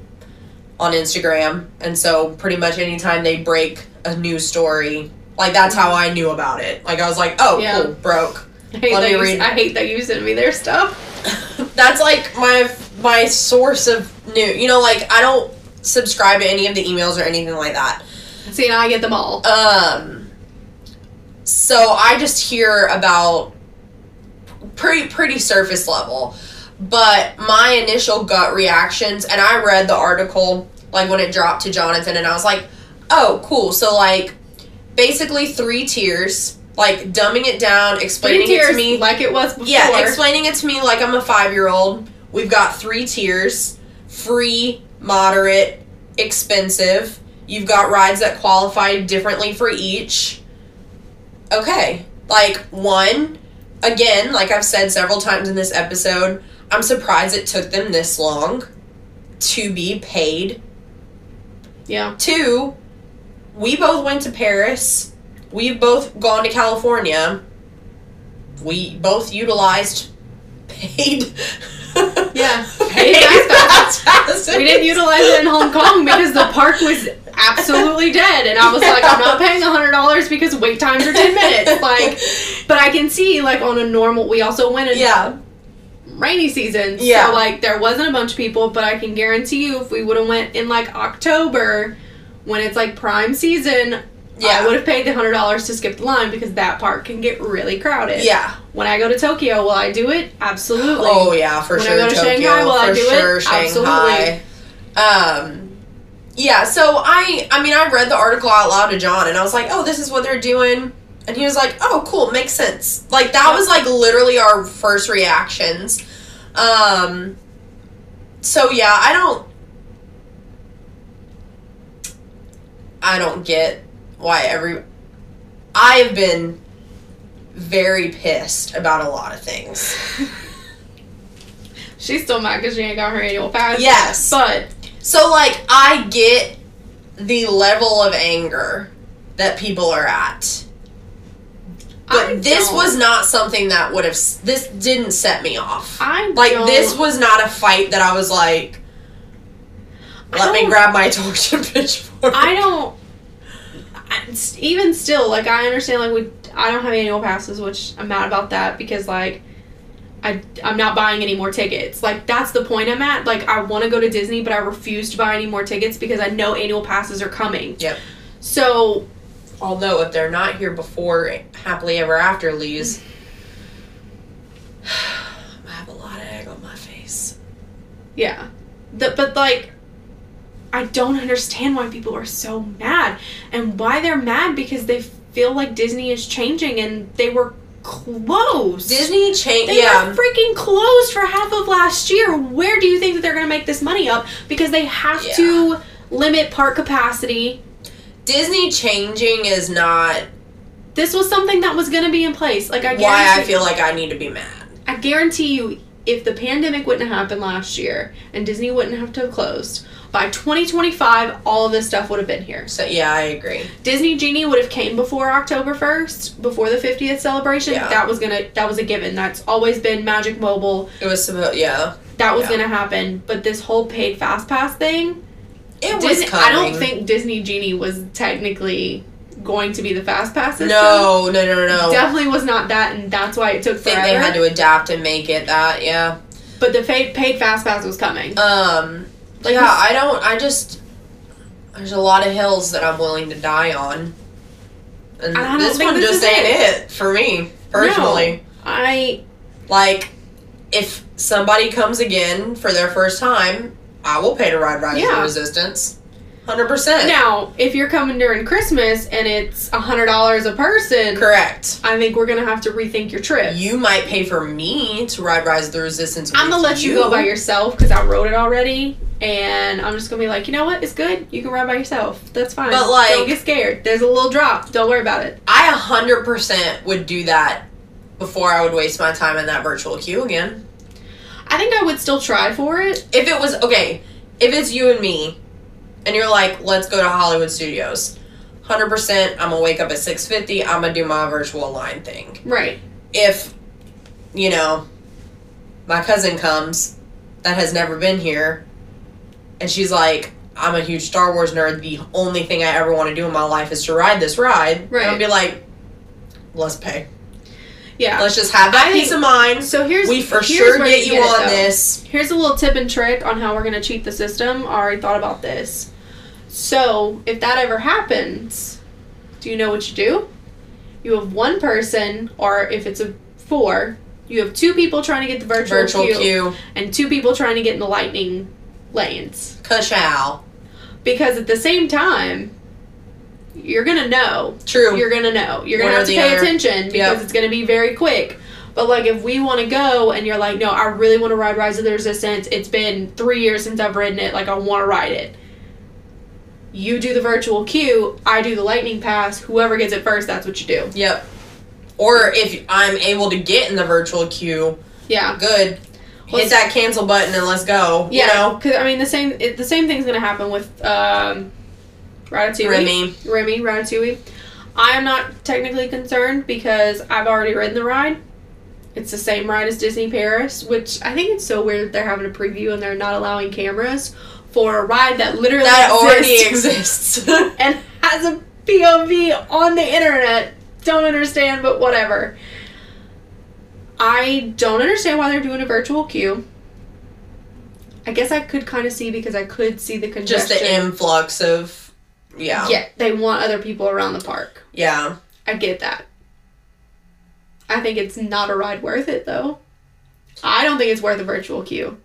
on Instagram. And so pretty much anytime they break a news story, like, that's how I knew about it. Like, I was like, oh, yeah. Cool, broke. I hate that you sent me their stuff. That's, like, my source of news. You know, like, I don't subscribe to any of the emails or anything like that. See, now I get them all. So I just hear about pretty surface level. But my initial gut reactions, and I read the article, like, when it dropped to Jonathan, and I was like, oh, cool. So, like, basically 3 tiers, like, dumbing it down, explaining it to me. Like it was before. Yeah, explaining it to me like I'm a 5-year-old. We've got 3 tiers, free, moderate, expensive. You've got rides that qualify differently for each. Okay. Like, one, again, like I've said several times in this episode, I'm surprised it took them this long to be paid. Yeah. 2, we both went to Paris. We've both gone to California. We both utilized paid... Yeah. We didn't utilize it in Hong Kong because the park was absolutely dead, and I was like, I'm not paying $100 because wait times are 10 minutes. Like, but I can see, like, on a normal, we also went in rainy season, so, like, there wasn't a bunch of people, but I can guarantee you if we would have went in, like, October, when it's like prime season, yeah, I would have paid the $100 to skip the line because that park can get really crowded. Yeah. When I go to Tokyo, will I do it? Absolutely. Oh yeah, for sure. When I go to Tokyo, Shanghai, will I do it? Shanghai. Absolutely. Yeah, so I mean, I read the article out loud to John, and I was like, oh, this is what they're doing. And he was like, oh, cool, makes sense. Like, that was, like, literally our first reactions. So, yeah, I don't get why I've been very pissed about a lot of things. She's still mad because she ain't got her annual pass. Yes. But... so, like, I get the level of anger that people are at. But this was not something that would have... this didn't set me off. This was not a fight that I was like, let me grab my torch and pitchfork. Even still, like, I understand, like, I don't have annual passes, which I'm mad about that because, like, I'm not buying any more tickets. Like, that's the point I'm at. Like, I want to go to Disney, but I refuse to buy any more tickets because I know annual passes are coming. Yep. So... although, if they're not here before Happily Ever After leaves, I have a lot of egg on my face. Yeah. But, like, I don't understand why people are so mad. And why they're mad because they feel like Disney is changing and they were... closed. Disney changed. They were freaking closed for half of last year. Where do you think that they're going to make this money up? Because they have to limit park capacity. Disney changing is not... this was something that was going to be in place. Like, I feel like I need to be mad. I guarantee you, if the pandemic wouldn't have happened last year and Disney wouldn't have to have closed, by 2025, all of this stuff would have been here. So, yeah, I agree. Disney Genie would have came before October 1st, before the 50th celebration. Yeah. That was a given. That's always been Magic Mobile. It was supposed, yeah. That was going to happen. But this whole paid Fast Pass thing, was coming. I don't think Disney Genie was technically going to be the Fast Pass system. No. Definitely was not that, and that's why it took forever. I think they had to adapt and make it that, yeah. But the paid Fast Pass was coming. Like, yeah, there's a lot of hills that I'm willing to die on. And this one just ain't it for me, personally. No, like, if somebody comes again for their first time, I will pay to ride Rise of the Resistance. 100%. Now, if you're coming during Christmas and it's $100 a person... correct. I think we're going to have to rethink your trip. You might pay for me to ride Rise of the Resistance with you. I'm going to let you go by yourself because I rode it already. And I'm just going to be like, you know what? It's good. You can ride by yourself. That's fine. But like, don't get scared. There's a little drop. Don't worry about it. I 100% would do that before I would waste my time in that virtual queue again. I think I would still try for it. If it was... okay, if it's you and me... and you're like, let's go to Hollywood Studios. 100%, I'm going to wake up at 6:50. I'm going to do my virtual line thing. Right. If, you know, my cousin comes that has never been here, and she's like, I'm a huge Star Wars nerd. The only thing I ever want to do in my life is to ride this ride. Right. I'll be like, let's pay. Yeah. Let's just have that peace of mind. So here's where we get you on this. Here's a little tip and trick on how we're going to cheat the system. I already thought about this. So, if that ever happens, do you know what you do? You have one person, or if it's a four, you have two people trying to get the virtual queue and two people trying to get in the lightning lanes. Ka-chow. Because at the same time, you're going to know. True. You're going to know. You're going to have to pay attention because it's going to be very quick. But, like, if we want to go and you're like, no, I really want to ride Rise of the Resistance. It's been 3 years since I've ridden it. Like, I want to ride it. You do the virtual queue. I do the lightning pass. Whoever gets it first, that's what you do. Yep. Or if I'm able to get in the virtual queue, good. Well, hit that cancel button and let's go. Yeah. Because, you know? I mean, the same thing's going to happen with... Ratatouille. Remy, Ratatouille. I am not technically concerned because I've already ridden the ride. It's the same ride as Disney Paris, which I think it's so weird that they're having a preview and they're not allowing cameras for a ride that literally already exists and has a POV on the internet. Don't understand, but whatever. I don't understand why they're doing a virtual queue. I guess I could kind of see because I could see the congestion. Just the influx of... Yeah. Yeah, they want other people around the park. Yeah. I get that. I think it's not a ride worth it, though. I don't think it's worth a virtual queue.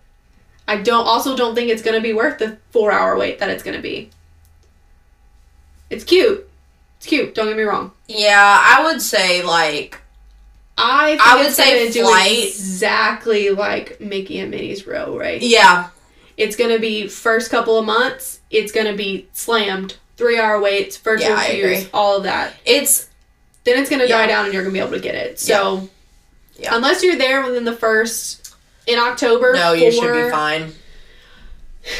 I also don't think it's going to be worth the 4-hour wait that it's going to be. It's cute. It's cute. Don't get me wrong. Yeah, I would say, like... I would say Flight. Exactly like Mickey and Minnie's Row, right? Yeah. It's going to be first couple of months. It's going to be slammed. 3-hour waits, virtual queues, all of that. Then it's going to die down and you're going to be able to get it. So, yeah. Unless you're there within the first... In October... No, you should be fine.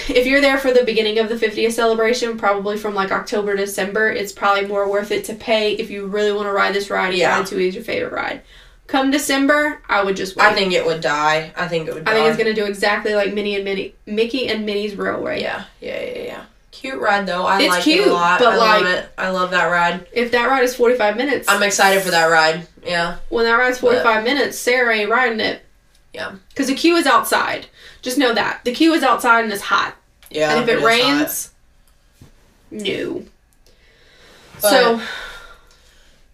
If you're there for the beginning of the 50th celebration, probably from, like, October to December, it's probably more worth it to pay if you really want to ride this ride and ride to is your favorite ride. Come December, I would just wait. I think it would die. I think it's going to do exactly like Mickey and Minnie's Row, right? Yeah. Cute ride, though. It's cute, it a lot. But love it. I love that ride. If that ride is 45 minutes... I'm excited for that ride, yeah. When that ride's 45 minutes, Sarah ain't riding it. Yeah. Because the queue is outside. Just know that. The queue is outside and it's hot. Yeah. And if it rains, no. But, so.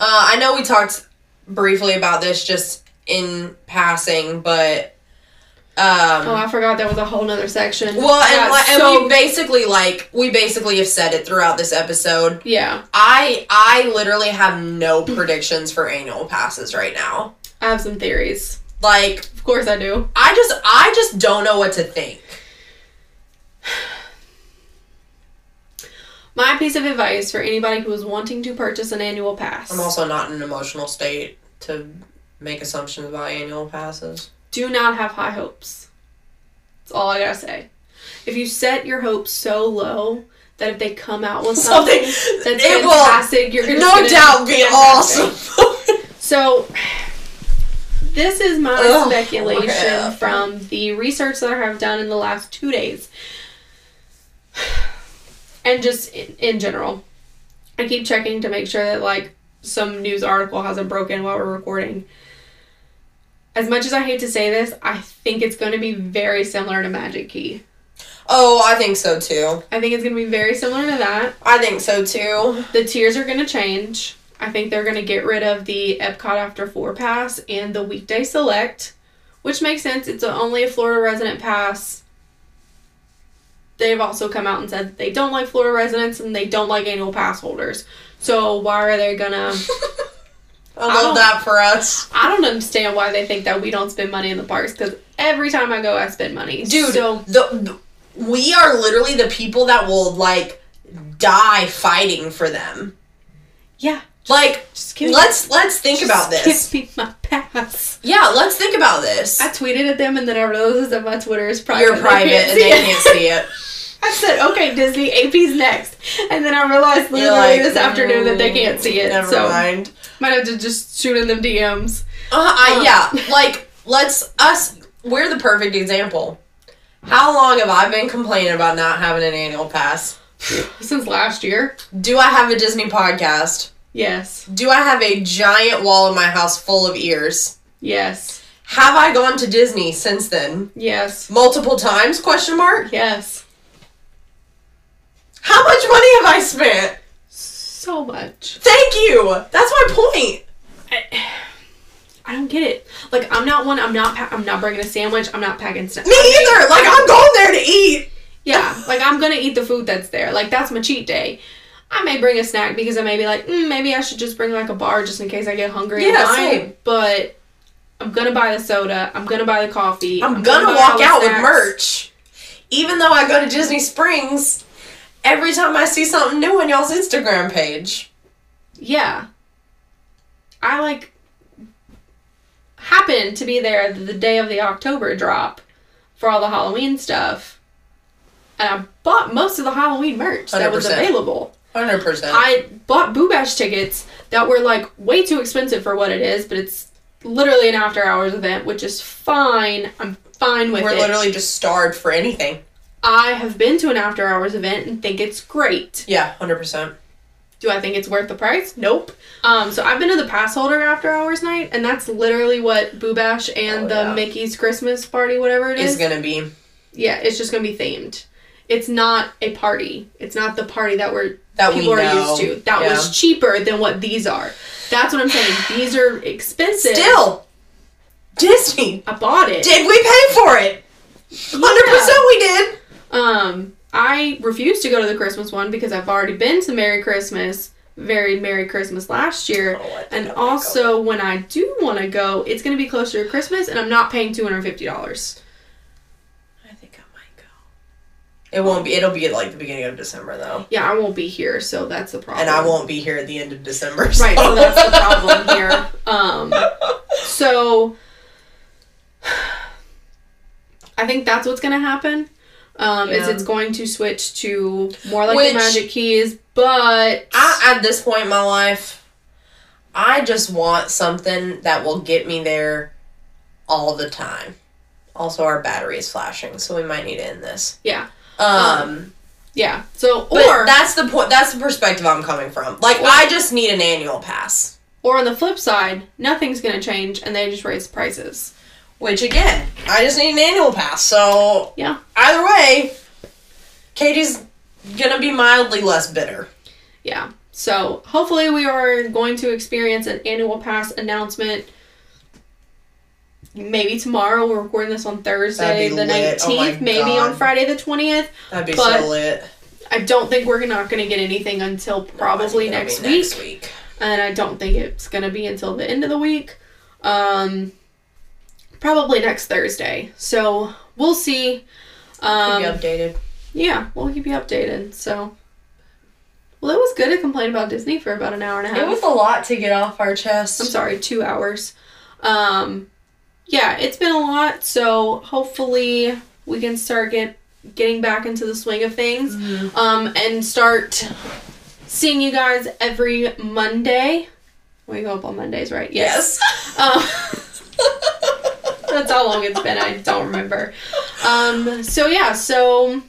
I know we talked briefly about this just in passing, but. Oh, I forgot there was a whole nother section. Well, we basically have said it throughout this episode. Yeah. I literally have no predictions for annual passes right now. I have some theories. Like, of course I do. I just don't know what to think. My piece of advice for anybody who is wanting to purchase an annual pass. I'm also not in an emotional state to make assumptions about annual passes. Do not have high hopes. That's all I gotta say. If you set your hopes so low that if they come out with something that's fantastic, you're gonna no doubt be awesome. So. This is my speculation from the research that I have done in the last 2 days. And just in general. I keep checking to make sure that, like, some news article hasn't broken while we're recording. As much as I hate to say this, I think it's going to be very similar to Magic Key. Oh, I think so, too. I think it's going to be very similar to that. I think so, too. The tiers are going to change. I think they're going to get rid of the Epcot After 4 pass and the Weekday Select, which makes sense. It's only a Florida resident pass. They've also come out and said that they don't like Florida residents and they don't like annual pass holders. So why are they going to... I love that for us. I don't understand why they think that we don't spend money in the parks because every time I go, I spend money. Dude, so, we are literally the people that will, like, die fighting for them. Yeah. Like, let's think about this. Give me my pass. Yeah, let's think about this. I tweeted at them and then I realized that my Twitter is private. You're private and they can't see it. I said, okay, Disney, AP's next. And then I realized literally this afternoon that they can't see it. Never mind. Might have to just shoot in them DMs. Yeah, like, we're the perfect example. How long have I been complaining about not having an annual pass? Since last year. Do I have a Disney podcast? Yes. Do I have a giant wall in my house full of ears? Yes. Have I gone to Disney since then? Yes. Multiple times? ? Yes. How much money have I spent? So much. Thank you. That's my point. I don't get it. Like, I'm not bringing a sandwich. I'm not packing snacks. Me either. Like, I'm going there to eat. Yeah, like, I'm going to eat the food that's there. Like, that's my cheat day. I may bring a snack because I may be like, maybe I should just bring, like, a bar just in case I get hungry. Yeah, same. But I'm going to buy the soda. I'm going to buy the coffee. I'm going to walk out with merch. Even though I go to Disney Springs, every time I see something new on y'all's Instagram page. Yeah. I, like, happened to be there the day of the October drop for all the Halloween stuff. And I bought most of the Halloween merch that was available. 100%. I bought Boo Bash tickets that were, like, way too expensive for what it is, but it's literally an after-hours event, which is fine. I'm fine with it. We're literally just starved for anything. I have been to an after-hours event and think it's great. Yeah, 100%. Do I think it's worth the price? Nope. So I've been to the pass holder after hours night, and that's literally what Boo Bash and the Mickey's Christmas party, whatever it is going to be. Yeah, it's just going to be themed. it's not a party. It's not the party that people are used to. That was cheaper than what these are. That's what I'm saying. These are expensive. Still, Disney. I bought it. Did we pay for it? 100% we did. I refuse to go to the Christmas one because I've already been to Merry Christmas, very Merry Christmas last year. And also, when I do want to go, it's going to be closer to Christmas, and I'm not paying $250. I think I might go. It won't be. It'll be at, like, the beginning of December, though. Yeah, I won't be here, so that's the problem. And I won't be here at the end of December, so. Right, so that's the problem here. So, I think that's what's going to happen. Is it's going to switch to more like the Magic Keys, but... at this point in my life, I just want something that will get me there all the time. Also, our battery is flashing, so we might need to end this. Yeah. Yeah. So, or... that's the point. That's the perspective I'm coming from. Like, I just need an annual pass. Or on the flip side, nothing's going to change, and they just raise prices. Which, again, I just need an annual pass, so... Yeah. Either way, Katie's gonna be mildly less bitter. Yeah. So, hopefully we are going to experience an annual pass announcement maybe tomorrow. We're recording this on Thursday the 19th. Oh maybe on Friday the 20th. That'd be so lit. I don't think we're not gonna get anything until probably next week. And I don't think it's gonna be until the end of the week. Probably next Thursday. So, we'll see. Keep you updated. Yeah, we'll keep you updated. So, well, it was good to complain about Disney for about an hour and a half. It was a lot to get off our chest. I'm sorry, 2 hours. Yeah, it's been a lot. So, hopefully, we can start getting back into the swing of things. Mm-hmm. And start seeing you guys every Monday. We go up on Mondays, right? Yes. That's how long it's been. I don't remember. So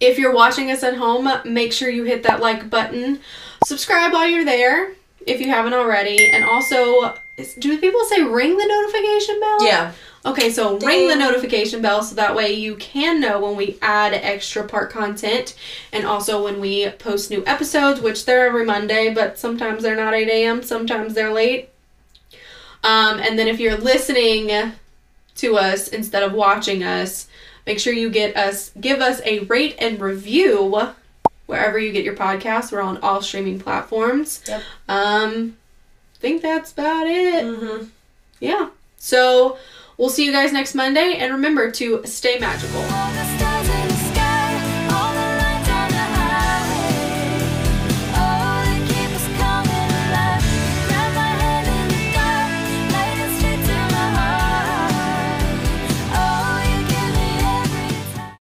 if you're watching us at home, make sure you hit that like button. Subscribe while you're there, if you haven't already. And also, do people say ring the notification bell? Yeah. Okay, so ring the notification bell so that way you can know when we add extra park content and also when we post new episodes, which they're every Monday, but sometimes they're not 8 a.m., sometimes they're late. And then if you're listening to us instead of watching us, make sure you give us a rate and review wherever you get your podcasts. We're on all streaming platforms. Yep. I think that's about it. Mm-hmm. Yeah. So we'll see you guys next Monday, and remember to stay magical.